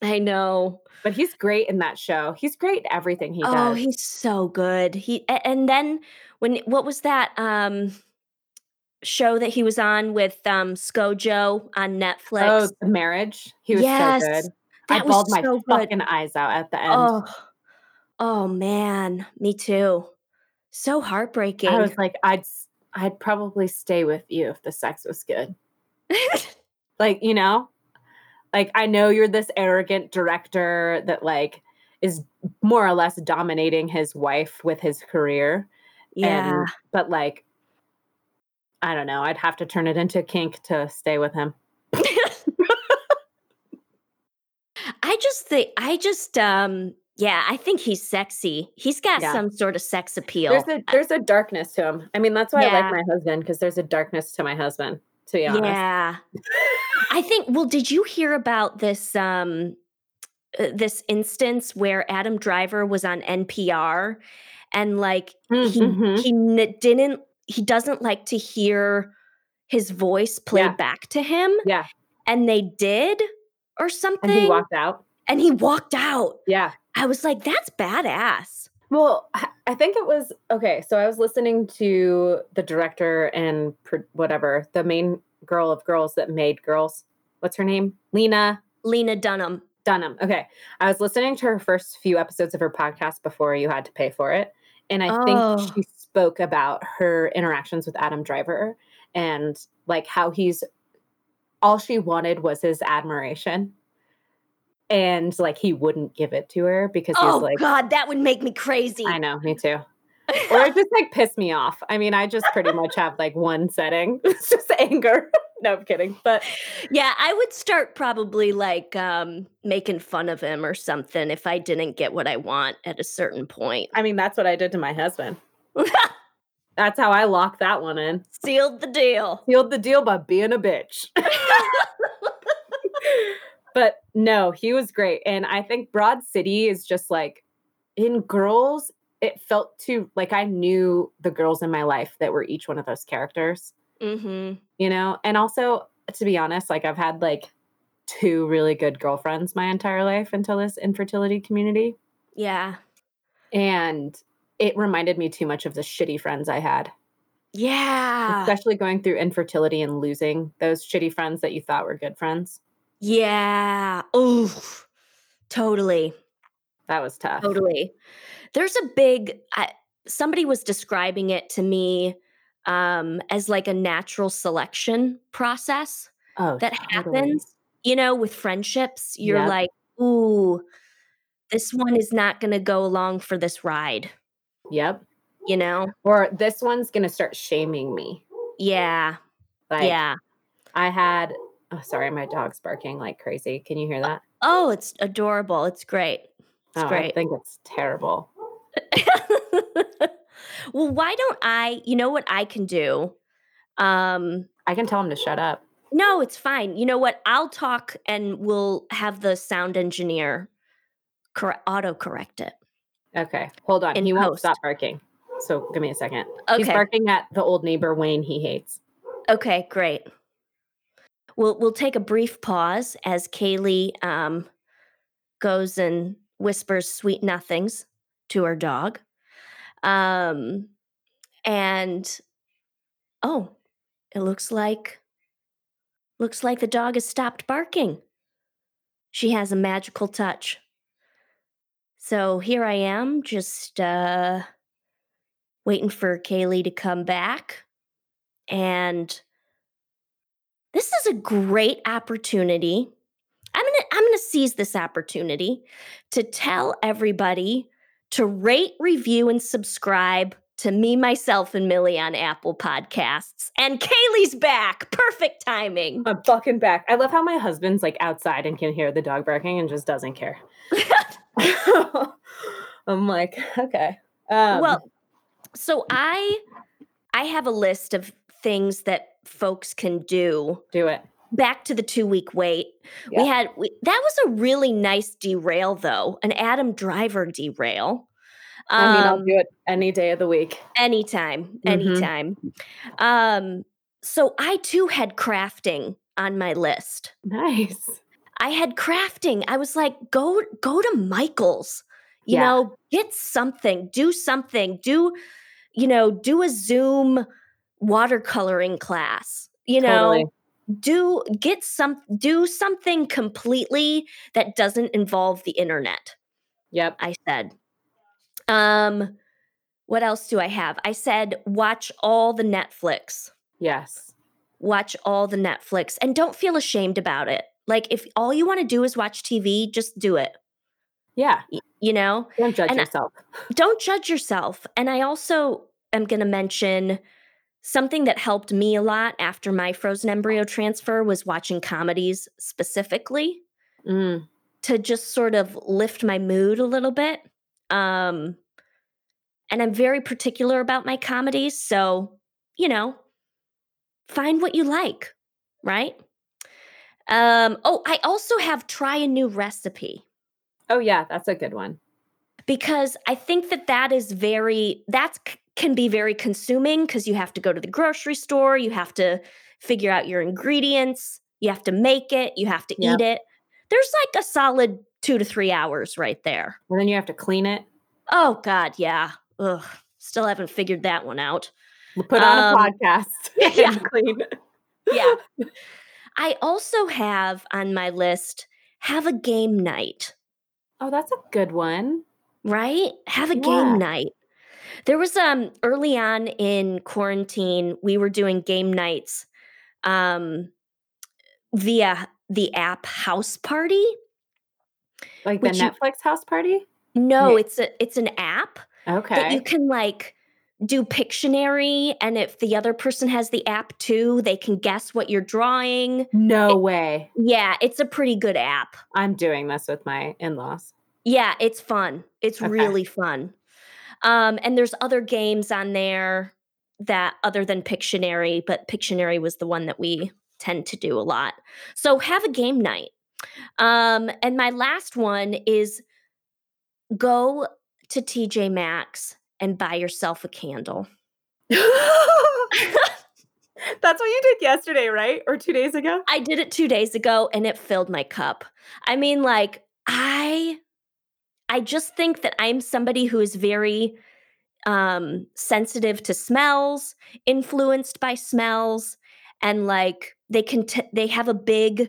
I know. But he's great in that show. He's great at everything he does. Oh, he's so good. What was that show that he was on with Scojo on Netflix? Oh, The Marriage. He was so good. I bawled my fucking eyes out at the end. Oh man, me too. So heartbreaking. I was like, I'd probably stay with you if the sex was good. Like, you know, like I know you're this arrogant director that like is more or less dominating his wife with his career. Yeah. But like, I don't know. I'd have to turn it into kink to stay with him. I think he's sexy. He's got some sort of sex appeal. There's a darkness to him. I mean, that's why I like my husband, because there's a darkness to my husband, to be honest. Yeah. I think, well, did you hear about this, this instance where Adam Driver was on NPR and like, he didn't, he doesn't like to hear his voice played back to him. Yeah. And they did or something. And he walked out. Yeah. I was like, that's badass. Well, I think it was, okay, so I was listening to the director and whatever, the main girl of Girls that made Girls. What's her name? Lena Dunham. Okay. I was listening to her first few episodes of her podcast before you had to pay for it. And I think she spoke about her interactions with Adam Driver and like how he's, all she wanted was his admiration. And like, he wouldn't give it to her because he's like, oh God, that would make me crazy. I know, me too. Or it just like pissed me off. I mean, I just pretty much have like one setting. It's just anger. No, I'm kidding. But yeah, I would start probably like making fun of him or something if I didn't get what I want at a certain point. I mean, that's what I did to my husband. That's how I locked that one in. Sealed the deal. Sealed the deal by being a bitch. But no, he was great. And I think Broad City is just like, in Girls, it felt too, like I knew the girls in my life that were each one of those characters, you know? And also, to be honest, like I've had like two really good girlfriends my entire life until this infertility community. Yeah. And it reminded me too much of the shitty friends I had. Yeah. Especially going through infertility and losing those shitty friends that you thought were good friends. Yeah. Oof. Totally. That was tough. Totally. There's a big, somebody was describing it to me as like a natural selection process that happens, you know, with friendships. You're like, ooh, this one is not going to go along for this ride. Yep. You know? Or this one's going to start shaming me. Yeah. Like, yeah. I had... Oh, sorry, my dog's barking like crazy. Can you hear that? Oh, it's adorable. It's great. It's great. I think it's terrible. Well, why don't I, you know what I can do? I can tell him to shut up. No, it's fine. You know what? I'll talk and we'll have the sound engineer auto-correct it. Okay. Hold on. He won't stop barking. So give me a second. Okay. He's barking at the old neighbor, Wayne, he hates. Okay, great. We'll take a brief pause as Kaylee goes and whispers sweet nothings to her dog. And, it looks like the dog has stopped barking. She has a magical touch. So here I am just waiting for Kaylee to come back. And... this is a great opportunity. I'm gonna seize this opportunity to tell everybody to rate, review, and subscribe to Me, Myself, and Millie on Apple Podcasts. And Kaylee's back. Perfect timing. I'm fucking back. I love how my husband's like outside and can hear the dog barking and just doesn't care. I'm like, okay. So I have a list of things that folks can do it. Back to the 2-week wait. Yeah. We had that was a really nice derail though, an Adam Driver derail. I mean, I'll do it any day of the week, anytime. So I too had crafting on my list. Nice. I had crafting. I was like, go to Michael's, you know, get something, do something, do a Zoom watercoloring class, you know, totally. Do something completely that doesn't involve the internet. Yep. I said, what else do I have? I said, watch all the Netflix. Yes. Watch all the Netflix and don't feel ashamed about it. Like if all you want to do is watch TV, just do it. Yeah. You know, don't judge yourself. Don't judge yourself. And I also am going to mention something that helped me a lot after my frozen embryo transfer was watching comedies specifically to just sort of lift my mood a little bit. And I'm very particular about my comedies. So, you know, find what you like, right? I also have try a new recipe. Oh, yeah, that's a good one. Because I think that is very – that's can be very consuming because you have to go to the grocery store, you have to figure out your ingredients, you have to make it, you have to eat it. There's like a solid 2 to 3 hours right there. And then you have to clean it. Oh, God, yeah. Ugh, still haven't figured that one out. We'll put on a podcast. Yeah. Clean. Yeah. I also have on my list, have a game night. Oh, that's a good one. Right? Have a game night. There was early on in quarantine, we were doing game nights via the app House Party. Like the Netflix House Party? No, it's an app that you can like do Pictionary, and if the other person has the app too, they can guess what you're drawing. No way. Yeah, it's a pretty good app. I'm doing this with my in-laws. Yeah, it's fun. It's really fun. And there's other games on there that other than Pictionary, but Pictionary was the one that we tend to do a lot. So have a game night. And my last one is go to TJ Maxx and buy yourself a candle. That's what you did yesterday, right? Or 2 days ago? I did it 2 days ago and it filled my cup. I mean, like I just think that I'm somebody who is very sensitive to smells, influenced by smells, and like they have a big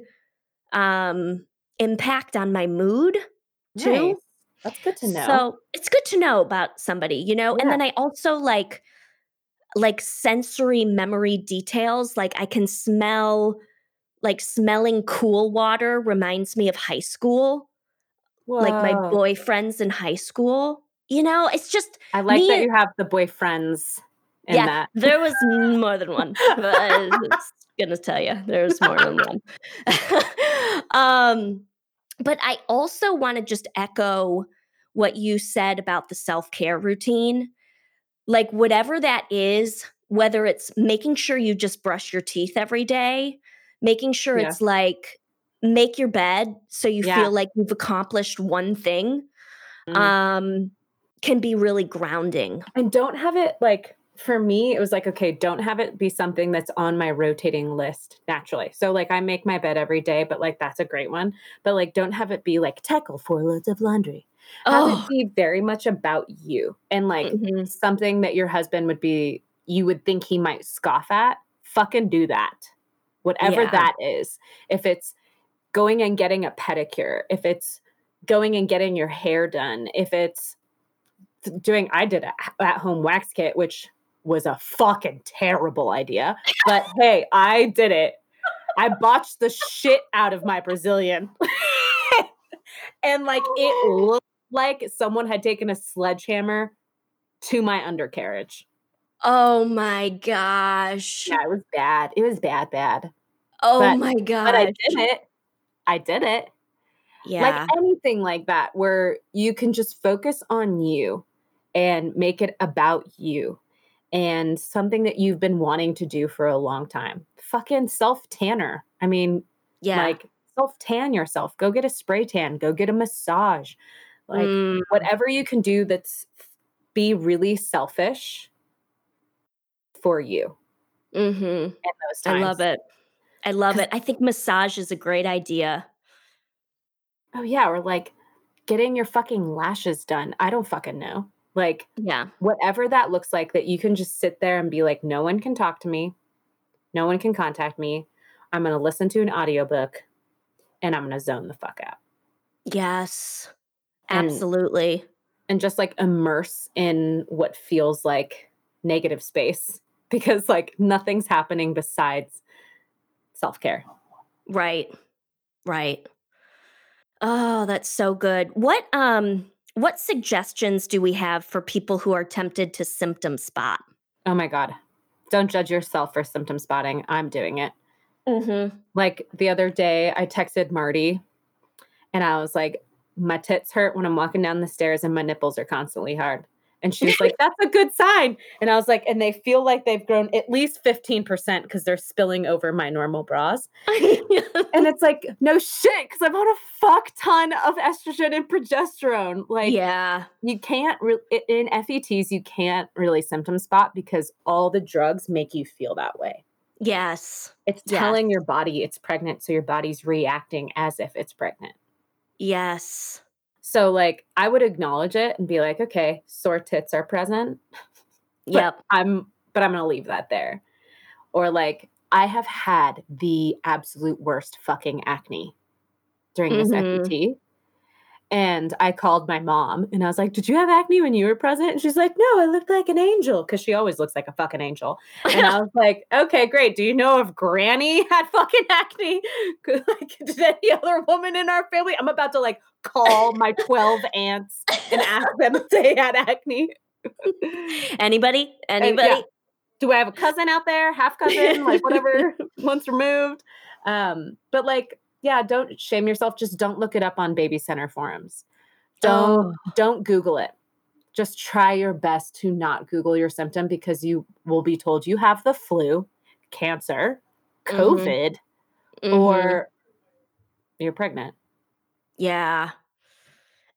impact on my mood too. Nice. That's good to know. So it's good to know about somebody, you know? Yeah. And then I also like sensory memory details. Like I can smell, like smelling cool water reminds me of high school. Whoa. Like my boyfriends in high school, you know, it's just. I like that you have the boyfriends in that. There was more than one, but I was going to tell you, there was more than one. But I also want to just echo what you said about the self-care routine. Like whatever that is, whether it's making sure you just brush your teeth every day, making sure it's like make your bed so you feel like you've accomplished one thing, can be really grounding. And don't have it like, for me, it was like, okay, don't have it be something that's on my rotating list naturally. So like I make my bed every day, but like, that's a great one. But like, don't have it be like tackle 4 loads of laundry. Have it be very much about you and like something that your husband would be, you would think he might scoff at. Fucking do that. Whatever that is. If it's going and getting a pedicure, if it's going and getting your hair done, if it's doing, I did an at-home wax kit, which was a fucking terrible idea, but hey, I did it. I botched the shit out of my Brazilian. And like, it looked like someone had taken a sledgehammer to my undercarriage. Oh my gosh. Yeah, it was bad. It was bad. Oh my gosh. But I did it. Yeah. Like anything like that where you can just focus on you and make it about you. And something that you've been wanting to do for a long time. Fucking self-tanner. I mean, like self-tan yourself. Go get a spray tan. Go get a massage. Like whatever you can do that's be really selfish for you. Mm-hmm. In those times. I love it. I think massage is a great idea. Oh, yeah. Or like getting your fucking lashes done. I don't fucking know. Like, whatever that looks like, that you can just sit there and be like, no one can talk to me. No one can contact me. I'm going to listen to an audiobook and I'm going to zone the fuck out. Yes, absolutely. And just like immerse in what feels like negative space because like nothing's happening besides self-care. Right. Oh, that's so good. What suggestions do we have for people who are tempted to symptom spot? Oh my God. Don't judge yourself for symptom spotting. I'm doing it. Mm-hmm. Like the other day I texted Marty and I was like, my tits hurt when I'm walking down the stairs and my nipples are constantly hard. And she was like, that's a good sign. And I was like, and they feel like they've grown at least 15% because they're spilling over my normal bras. And it's like, no shit, because I'm on a fuck ton of estrogen and progesterone. Like, yeah, you can't in FETs, you can't really symptom spot because all the drugs make you feel that way. Yes. It's telling your body it's pregnant. So your body's reacting as if it's pregnant. Yes. So, like, I would acknowledge it and be like, okay, sore tits are present. But I'm going to leave that there. Or, like, I have had the absolute worst fucking acne during this FET. And I called my mom and I was like, did you have acne when you were present? And she's like, no, I looked like an angel. Because she always looks like a fucking angel. And I was like, okay, great. Do you know if Granny had fucking acne? Like, did any other woman in our family? I'm about to, like, call my 12 aunts and ask them if they had acne. Anybody? And, yeah. Do I have a cousin out there? Half cousin? Like, whatever. Once removed. But, like, yeah, don't shame yourself. Just don't look it up on baby center forums. Don't Google it. Just try your best to not Google your symptom because you will be told you have the flu, cancer, COVID, or you're pregnant. Yeah.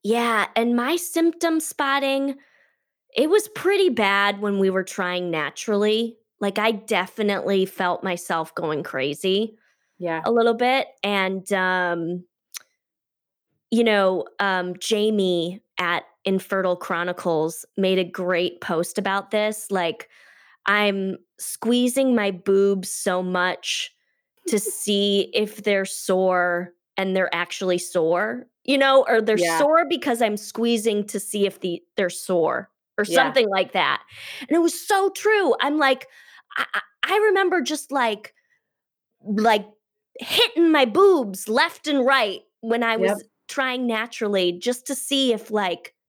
Yeah. And my symptom spotting, it was pretty bad when we were trying naturally. Like, I definitely felt myself going crazy. Yeah, a little bit. And, Jamie at Infertile Chronicles made a great post about this. Like, I'm squeezing my boobs so much to see if they're sore and they're actually sore, or they're sore because I'm squeezing to see if they're sore or something like that. And it was so true. I'm like, I remember just like hitting my boobs left and right when I was trying naturally just to see if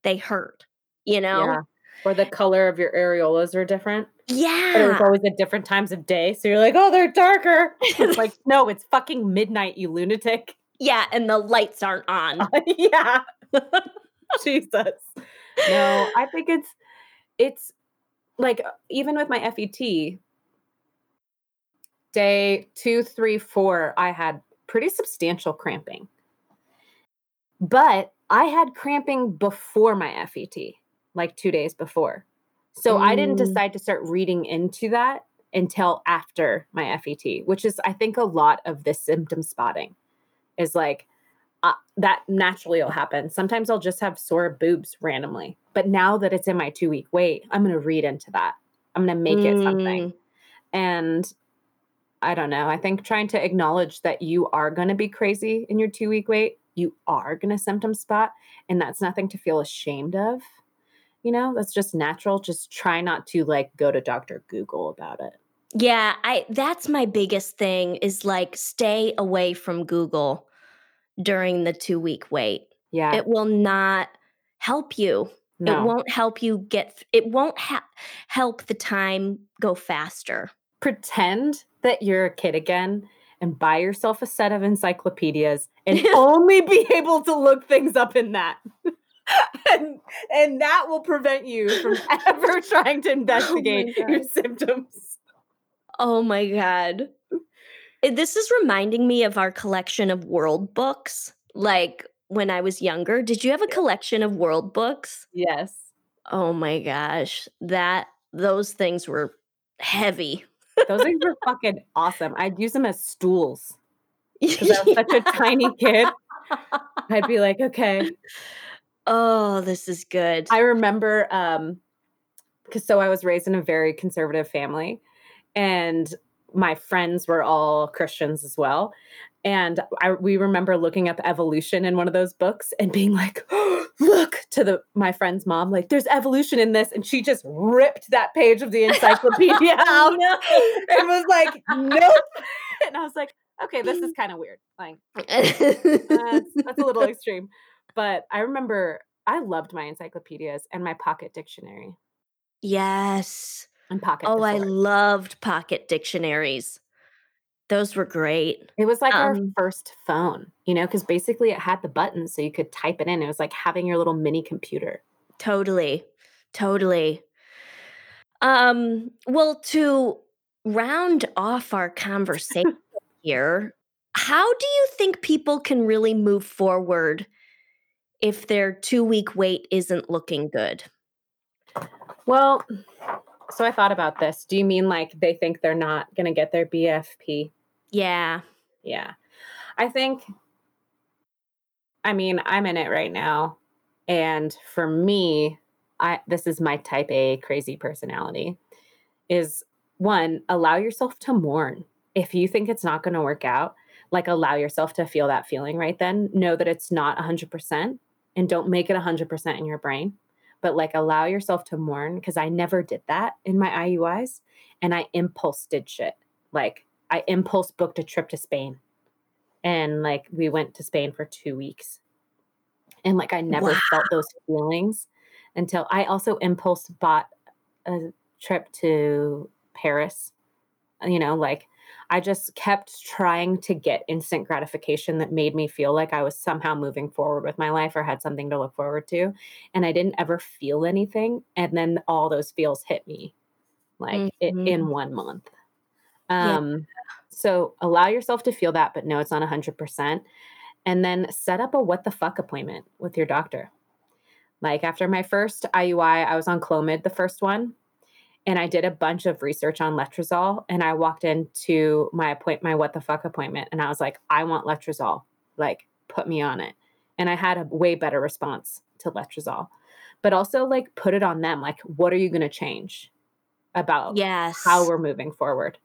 they hurt, Yeah. Or the color of your areolas are different. Yeah. But it was always at different times of day. So you're like, oh, they're darker. It's like, no, it's fucking midnight, you lunatic. Yeah. And the lights aren't on. Yeah. Jesus. No, I think it's like, even with my FET, day 2, 3, 4, I had pretty substantial cramping. But I had cramping before my FET, like 2 days before. So I didn't decide to start reading into that until after my FET, which is, I think, a lot of this symptom spotting is like, that naturally will happen. Sometimes I'll just have sore boobs randomly. But now that it's in my 2-week wait, I'm going to read into that. I'm going to make it something. And I don't know. I think trying to acknowledge that you are going to be crazy in your 2-week wait, you are going to symptom spot, and that's nothing to feel ashamed of. That's just natural. Just try not to go to Dr. Google about it. Yeah. That's my biggest thing is stay away from Google during the 2-week wait. Yeah. It will not help you. No. It won't help you help the time go faster. Pretend that you're a kid again and buy yourself a set of encyclopedias and only be able to look things up in that. and that will prevent you from ever trying to investigate your symptoms. Oh my God. This is reminding me of our collection of world books. Like when I was younger, did you have a collection of world books? Yes. Oh my gosh. Those things were heavy. Those things were fucking awesome. I'd use them as stools because I was such a tiny kid. I'd be like, okay. Oh, this is good. I remember because I was raised in a very conservative family and my friends were all Christians as well. And we remember looking up evolution in one of those books and being like, oh, look, to my friend's mom, like, there's evolution in this. And she just ripped that page of the encyclopedia out and was like, nope. And I was like, okay, this is kind of weird. Like, that's a little extreme. But I remember I loved my encyclopedias and my pocket dictionary. Yes. And pocket. Oh, I loved pocket dictionaries. Those were great. It was like our first phone, because basically it had the buttons so you could type it in. It was like having your little mini computer. Totally. Totally. Well, to round off our conversation here, how do you think people can really move forward if their 2-week wait isn't looking good? Well, so I thought about this. Do you mean like they think they're not going to get their BFP? Yeah. Yeah. I mean, I'm in it right now. And for me, this is my type A crazy personality, is one, allow yourself to mourn. If you think it's not going to work out, like allow yourself to feel that feeling right then. Know that it's not 100% and don't make it 100% in your brain. But like allow yourself to mourn, because I never did that in my IUIs. And I impulse did shit. Like I impulse booked a trip to Spain. And like we went to Spain for 2 weeks. And like I never felt those feelings until I also impulse bought a trip to Paris. You know, like I just kept trying to get instant gratification that made me feel like I was somehow moving forward with my life or had something to look forward to. And I didn't ever feel anything. And then all those feels hit me like in 1 month. So allow yourself to feel that, but no, it's not 100%. And then set up a what the fuck appointment with your doctor. Like after my first IUI, I was on Clomid, the first one. And I did a bunch of research on letrozole, and I walked into my what the fuck appointment, and I was like, I want letrozole, like put me on it. And I had a way better response to letrozole, but also like put it on them. Like, what are you going to change about how we're moving forward?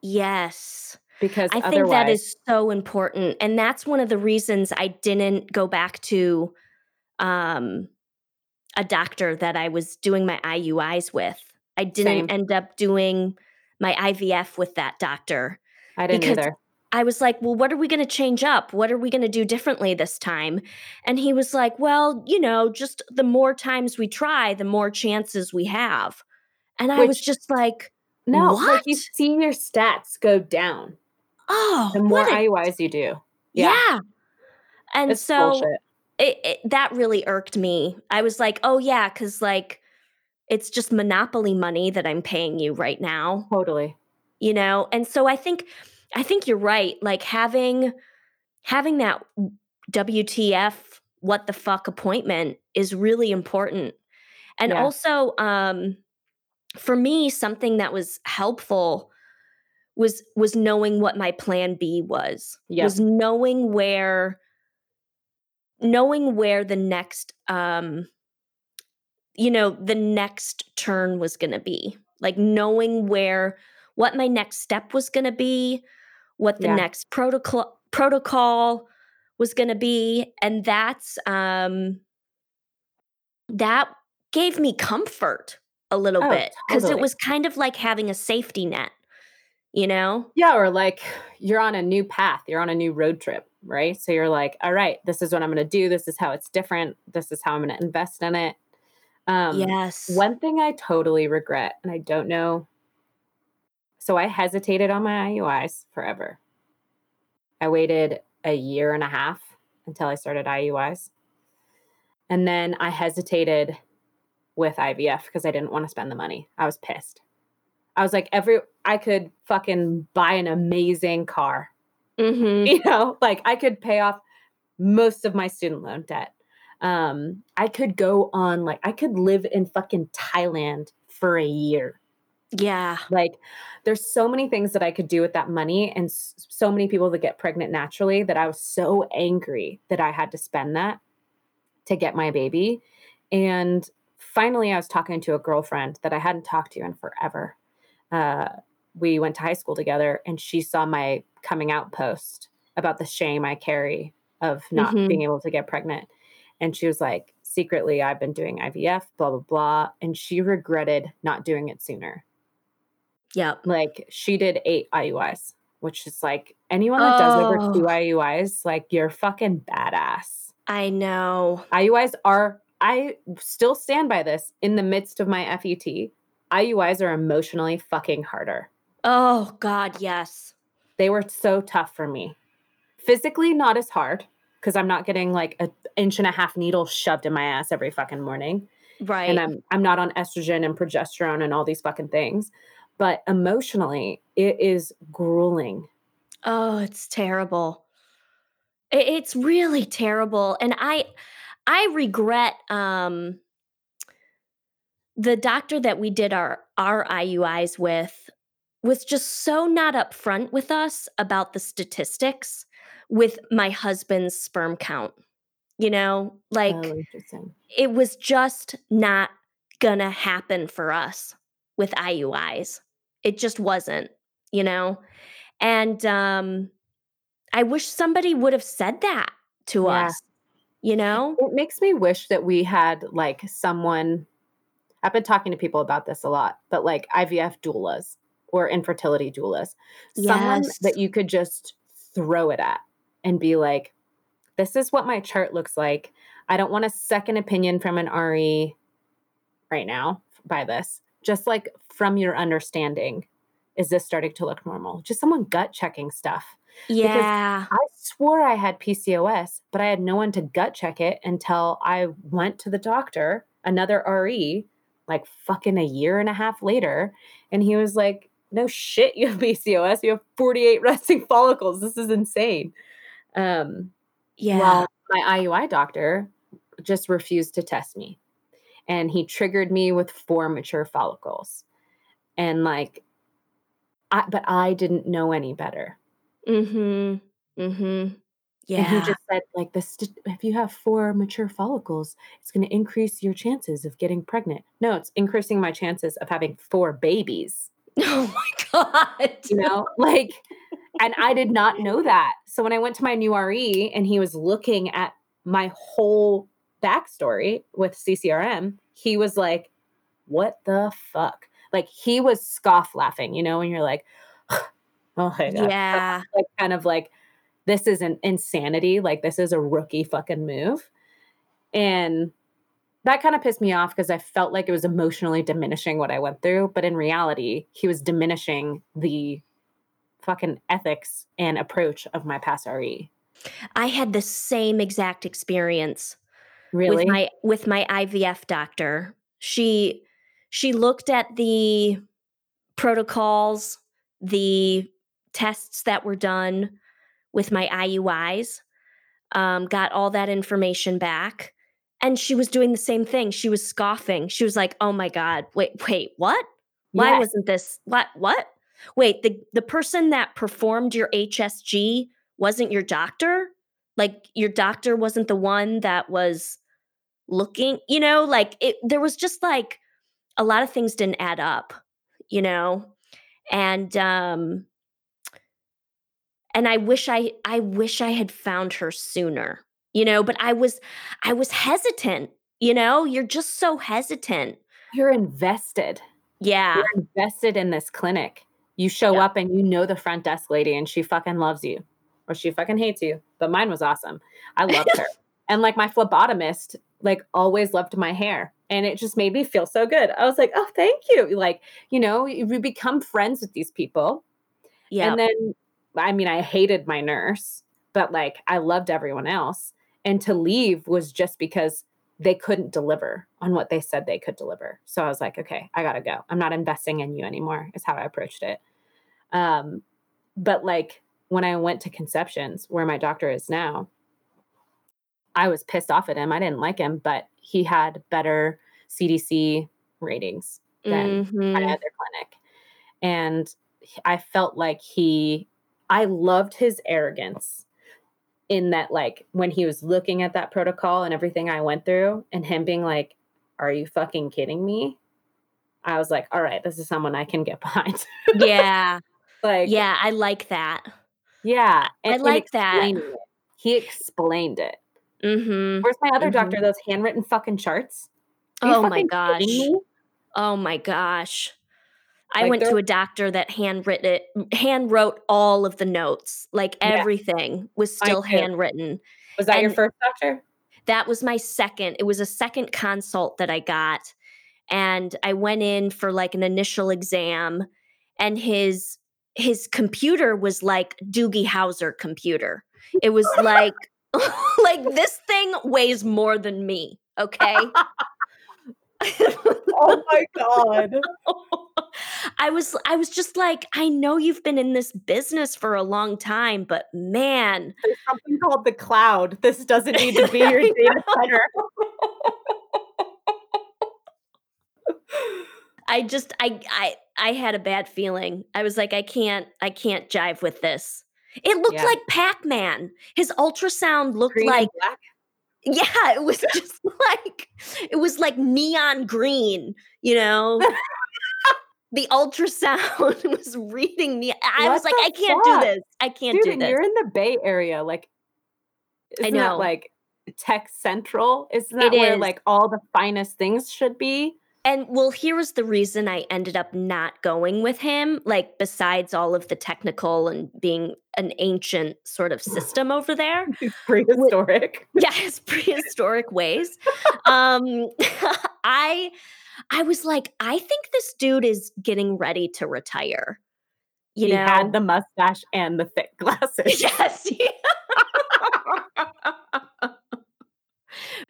Yes. Because I think that is so important. And that's one of the reasons I didn't go back to a doctor that I was doing my IUIs with. I didn't end up doing my IVF with that doctor. I didn't either. I was like, well, what are we going to change up? What are we going to do differently this time? And he was like, well, you know, just the more times we try, the more chances we have. And I was just like, no, what? Like you see your stats go down. Oh, the more IUIs you do. Yeah. And it's so that really irked me. I was like, oh yeah, because like, it's just monopoly money that I'm paying you right now. Totally. You know, and so I think you're right. Like having that WTF, what the fuck appointment is really important. And also for me, something that was helpful was knowing what my plan B was. Yeah. Was knowing where the next the next turn was going to be, like knowing what my next step was going to be, what the next protocol was going to be. And that's, that gave me comfort a little bit, because it was kind of like having a safety net, you know? Yeah. Or like you're on a new path, you're on a new road trip, right? So you're like, all right, this is what I'm going to do. This is how it's different. This is how I'm going to invest in it. Yes. One thing I totally regret, and I don't know. So I hesitated on my IUIs forever. I waited a year and a half until I started IUIs. And then I hesitated with IVF because I didn't want to spend the money. I was pissed. I was like, I could fucking buy an amazing car. Mm-hmm. You know, like I could pay off most of my student loan debt. I could go on, like, I could live in fucking Thailand for a year. Yeah. Like there's so many things that I could do with that money, and so many people that get pregnant naturally, that I was so angry that I had to spend that to get my baby. And finally I was talking to a girlfriend that I hadn't talked to in forever. We went to high school together, and she saw my coming out post about the shame I carry of not being able to get pregnant. And she was like, secretly, I've been doing IVF, blah, blah, blah. And she regretted not doing it sooner. Yeah. Like she did 8 IUIs, which is like anyone that does over 2 IUIs, like you're fucking badass. I know. IUIs are, I still stand by this in the midst of my FET. IUIs are emotionally fucking harder. Oh God, yes. They were so tough for me. Physically, not as hard, because I'm not getting like an inch and a half needle shoved in my ass every fucking morning. Right. And I'm not on estrogen and progesterone and all these fucking things. But emotionally, it is grueling. Oh, it's terrible. It's really terrible. And I regret the doctor that we did our IUIs with was just so not upfront with us about the statistics with my husband's sperm count. You know, like it was just not gonna happen for us with IUIs. It just wasn't, you know? And I wish somebody would have said that to us, you know? It makes me wish that we had like someone, I've been talking to people about this a lot, but like IVF doulas or infertility doulas, someone that you could just throw it at and be like, this is what my chart looks like. I don't want a second opinion from an RE right now by this. Just like from your understanding, is this starting to look normal? Just someone gut checking stuff. Yeah. Because I swore I had PCOS, but I had no one to gut check it until I went to the doctor, another RE, like fucking a year and a half later. And he was like, no shit, you have PCOS. You have 48 resting follicles. This is insane. Yeah. Well, my IUI doctor just refused to test me. And he triggered me with 4 mature follicles. And like, but I didn't know any better. Mm-hmm. Mm-hmm. Yeah. And he just said like, if you have 4 mature follicles, it's going to increase your chances of getting pregnant. No, it's increasing my chances of having 4 babies. Oh my God. You know, like, and I did not know that. So when I went to my new RE and he was looking at my whole backstory with CCRM, he was like, what the fuck? Like he was scoff laughing, you know, and you're like, oh my God. Yeah. Like, kind of like, this is an insanity. Like this is a rookie fucking move. And that kind of pissed me off because I felt like it was emotionally diminishing what I went through. But in reality, he was diminishing the fucking ethics and approach of my past RE. I had the same exact experience. Really? With my IVF doctor. She looked at the protocols, the tests that were done with my IUIs, got all that information back. And she was doing the same thing. She was scoffing. She was like, oh my God, wait, what? Why wasn't this? What? Wait, the person that performed your HCG wasn't your doctor? Like your doctor wasn't the one that was looking, you know, like there was just like a lot of things didn't add up, you know? And I wish I had found her sooner. You know, but I was hesitant, you know, you're just so hesitant. You're invested. Yeah. You're invested in this clinic. You show up and you know the front desk lady and she fucking loves you or she fucking hates you. But mine was awesome. I loved her. And like my phlebotomist, like always loved my hair and it just made me feel so good. I was like, oh, thank you. Like, you know, we become friends with these people. Yeah. And then, I mean, I hated my nurse, but like I loved everyone else. And to leave was just because they couldn't deliver on what they said they could deliver. So I was like, okay, I got to go. I'm not investing in you anymore is how I approached it. But like when I went to Conceptions, where my doctor is now, I was pissed off at him. I didn't like him, but he had better CDC ratings than my other clinic. And I felt like I loved his arrogance. In that, like, when he was looking at that protocol and everything I went through and him being like, are you fucking kidding me? I was like, all right, this is someone I can get behind. Yeah. Like, yeah, I like that. Yeah. And I like that. He explained it. Mm-hmm. Where's my other doctor? Those handwritten fucking charts? Oh, my gosh. Oh, my gosh. I went to a doctor that handwrote all of the notes. Like everything was still handwritten. Was that your first doctor? That was my second. It was a second consult that I got. And I went in for like an initial exam and his computer was like Doogie Howser computer. It was like, like this thing weighs more than me. Okay. Oh my God. I was just like, I know you've been in this business for a long time, but man. There's something called the cloud. This doesn't need to be your data center. I had a bad feeling. I was like, I can't jive with this. It looked like Pac-Man. His ultrasound looked green like, yeah, it was just like, it was like neon green, you know? The ultrasound was reading me. I was like, I can't do this. Dude, you're in the Bay Area. Like, isn't I know. That like tech central? Isn't that where like all the finest things should be? And well, here was the reason I ended up not going with him, like besides all of the technical and being an ancient sort of system over there. It's prehistoric. Yeah, it's prehistoric ways. I was like, I think this dude is getting ready to retire. He had the mustache and the thick glasses. Yes.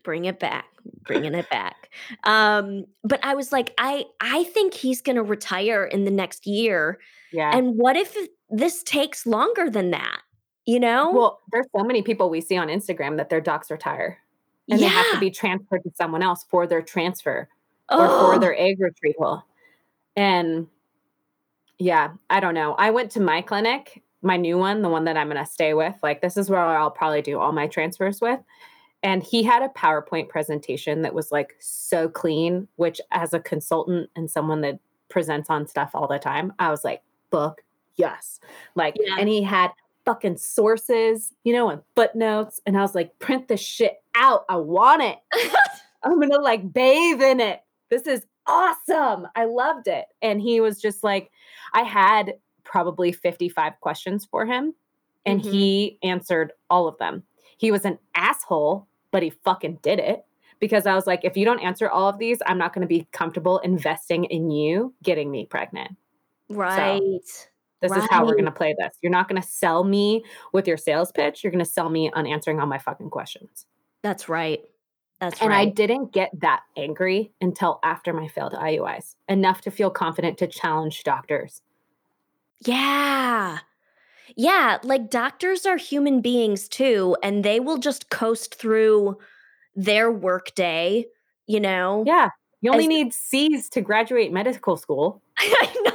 Bringing it back. But I was like, I think he's going to retire in the next year. Yeah. And what if this takes longer than that? You know? Well, there's so many people we see on Instagram that their docs retire and they have to be transferred to someone else for their transfer or for their egg retrieval. And yeah, I don't know. I went to my clinic, my new one, the one that I'm going to stay with. Like, this is where I'll probably do all my transfers with. And he had a PowerPoint presentation that was like so clean, which as a consultant and someone that presents on stuff all the time, I was like, fuck yes. Like, and he had fucking sources, you know, and footnotes. And I was like, print this shit out. I want it. I'm going to like bathe in it. This is awesome. I loved it. And he was just like, I had probably 55 questions for him and he answered all of them. He was an asshole, but he fucking did it because I was like, if you don't answer all of these, I'm not going to be comfortable investing in you getting me pregnant. Right. So this is how we're going to play this. You're not going to sell me with your sales pitch. You're going to sell me on answering all my fucking questions. That's right. And I didn't get that angry until after my failed IUIs, enough to feel confident to challenge doctors. Yeah. Yeah, like doctors are human beings too, and they will just coast through their work day, you know? Yeah. You only need C's to graduate medical school. I know.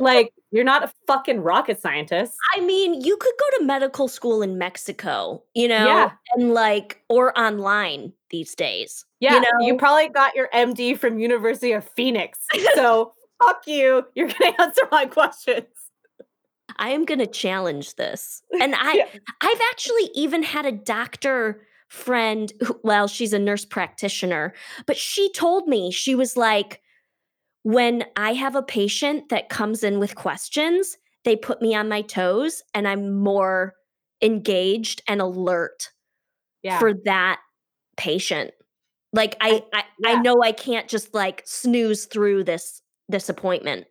Like, you're not a fucking rocket scientist. I mean, you could go to medical school in Mexico, you know? Yeah. And like, or online these days. Yeah, you know? You probably got your MD from University of Phoenix. So fuck you. You're going to answer my questions. I am going to challenge this. And I've actually even had a doctor friend, well, she's a nurse practitioner, but she told me, she was like, when I have a patient that comes in with questions, they put me on my toes and I'm more engaged and alert for that patient. Like I know I can't just like snooze through this appointment.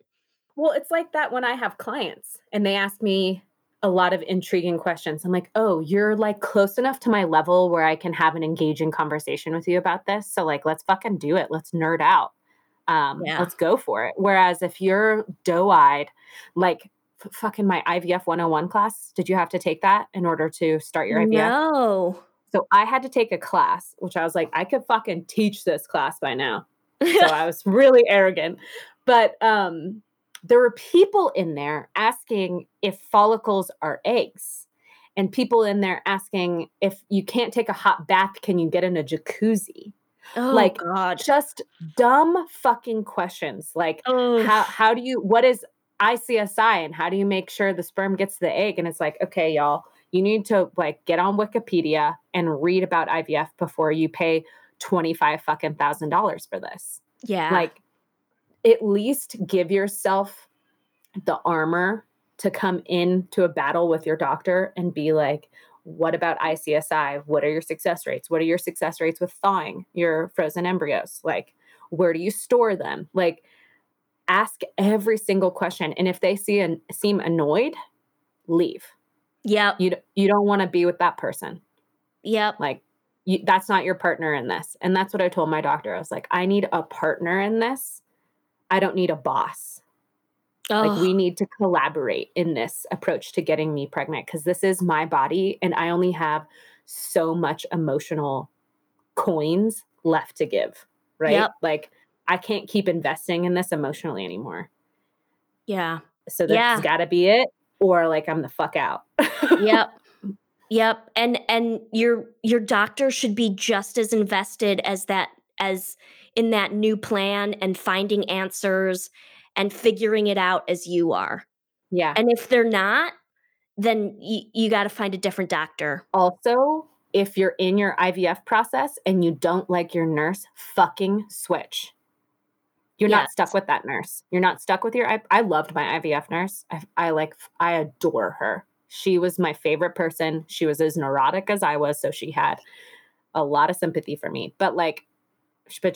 Well, it's like that when I have clients and they ask me a lot of intriguing questions. I'm like, oh, you're like close enough to my level where I can have an engaging conversation with you about this. So like, let's fucking do it. Let's nerd out. Let's go for it. Whereas if you're doe-eyed, like fucking my IVF 101 class, did you have to take that in order to start your IVF? No. So I had to take a class, which I was like, I could fucking teach this class by now. So I was really arrogant, but, there were people in there asking if follicles are eggs and people in there asking if you can't take a hot bath, can you get in a jacuzzi? Oh, like God. Just dumb fucking questions. Like how do you, what is ICSI and how do you make sure the sperm gets the egg? And it's like, okay, y'all, you need to like get on Wikipedia and read about IVF before you pay $25,000 for this. Yeah. Like, at least give yourself the armor to come into a battle with your doctor and be like, what about ICSI? What are your success rates? What are your success rates with thawing your frozen embryos? Like, where do you store them? Like, ask every single question. And if they seem annoyed, leave. Yeah. You don't want to be with that person. Yep. Like, that's not your partner in this. And that's what I told my doctor. I was like, I need a partner in this. I don't need a boss. Oh. Like, we need to collaborate in this approach to getting me pregnant, because this is my body and I only have so much emotional coins left to give, right? Yep. Like, I can't keep investing in this emotionally anymore. Yeah. So that's gotta be it, or like, I'm the fuck out. Yep. Yep. And your doctor should be just as invested as in that new plan and finding answers and figuring it out as you are. Yeah. And if they're not, then you got to find a different doctor. Also, if you're in your IVF process and you don't like your nurse, fucking switch. You're not stuck with that nurse. You're not stuck with your, I loved my IVF nurse. I adore her. She was my favorite person. She was as neurotic as I was, so she had a lot of sympathy for me. But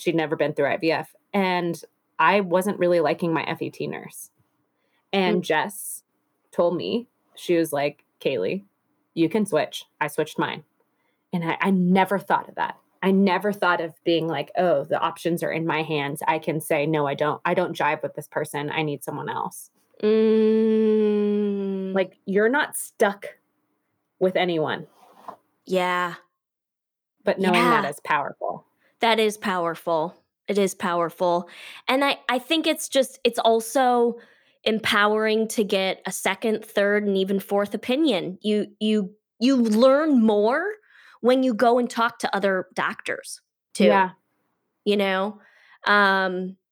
she'd never been through IVF. And I wasn't really liking my FET nurse. And Jess told me, she was like, Kaylee, you can switch. I switched mine. And I never thought of that. I never thought of being like, oh, the options are in my hands. I can say, no, I don't jive with this person. I need someone else. Like, you're not stuck with anyone. Yeah. But knowing that is powerful. That is powerful. It is powerful. And I think it's also empowering to get a second, third, and even fourth opinion. You learn more when you go and talk to other doctors too. Yeah. You know,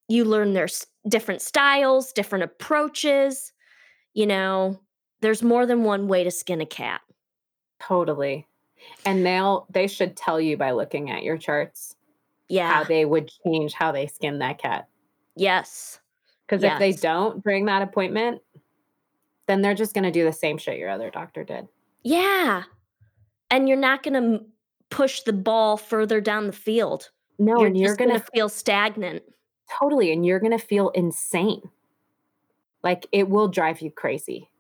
you learn their different styles, different approaches. You know, there's more than one way to skin a cat. Totally. And they should tell you by looking at your charts. Yeah. How they would change how they skin that cat. Yes. Because if they don't during that appointment, then they're just going to do the same shit your other doctor did. Yeah. And you're not going to push the ball further down the field. No, and you're going to feel stagnant. Totally. And you're going to feel insane. Like, it will drive you crazy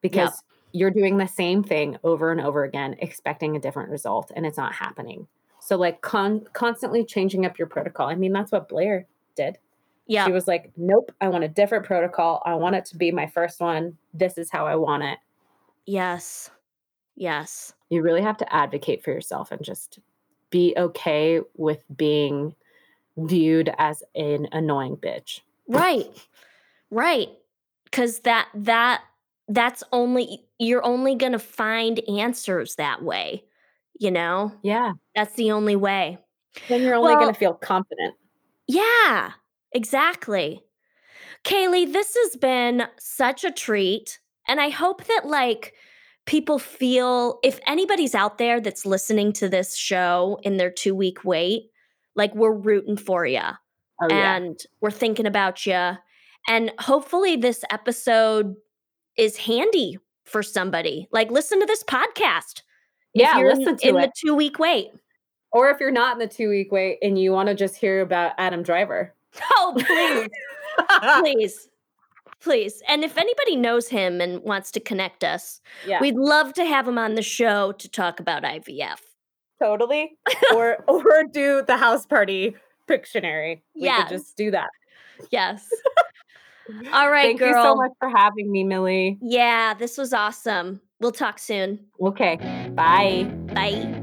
because you're doing the same thing over and over again, expecting a different result, and it's not happening. So like constantly changing up your protocol. I mean, that's what Blair did. Yeah. She was like, nope, I want a different protocol. I want it to be my first one. This is how I want it. Yes. Yes. You really have to advocate for yourself and just be okay with being viewed as an annoying bitch. Right. Right. Because that's only, you're only going to find answers that way. You know? Yeah. That's the only way. Then you're only going to feel confident. Yeah, exactly. Kaylee, this has been such a treat. And I hope that like people feel, if anybody's out there that's listening to this show in their 2-week wait, like we're rooting for you. Oh, and we're thinking about you. And hopefully this episode is handy for somebody. Like, listen to this podcast. Yeah, listen to it. If you're in the 2-week wait. Or if you're not in the 2-week wait and you want to just hear about Adam Driver. Oh, please. Please. Please. And if anybody knows him and wants to connect us, we'd love to have him on the show to talk about IVF. Totally. Or do the house party Pictionary. We could just do that. Yes. All right, Thank you so much for having me, Millie. Yeah, this was awesome. We'll talk soon. Okay. Bye. Bye.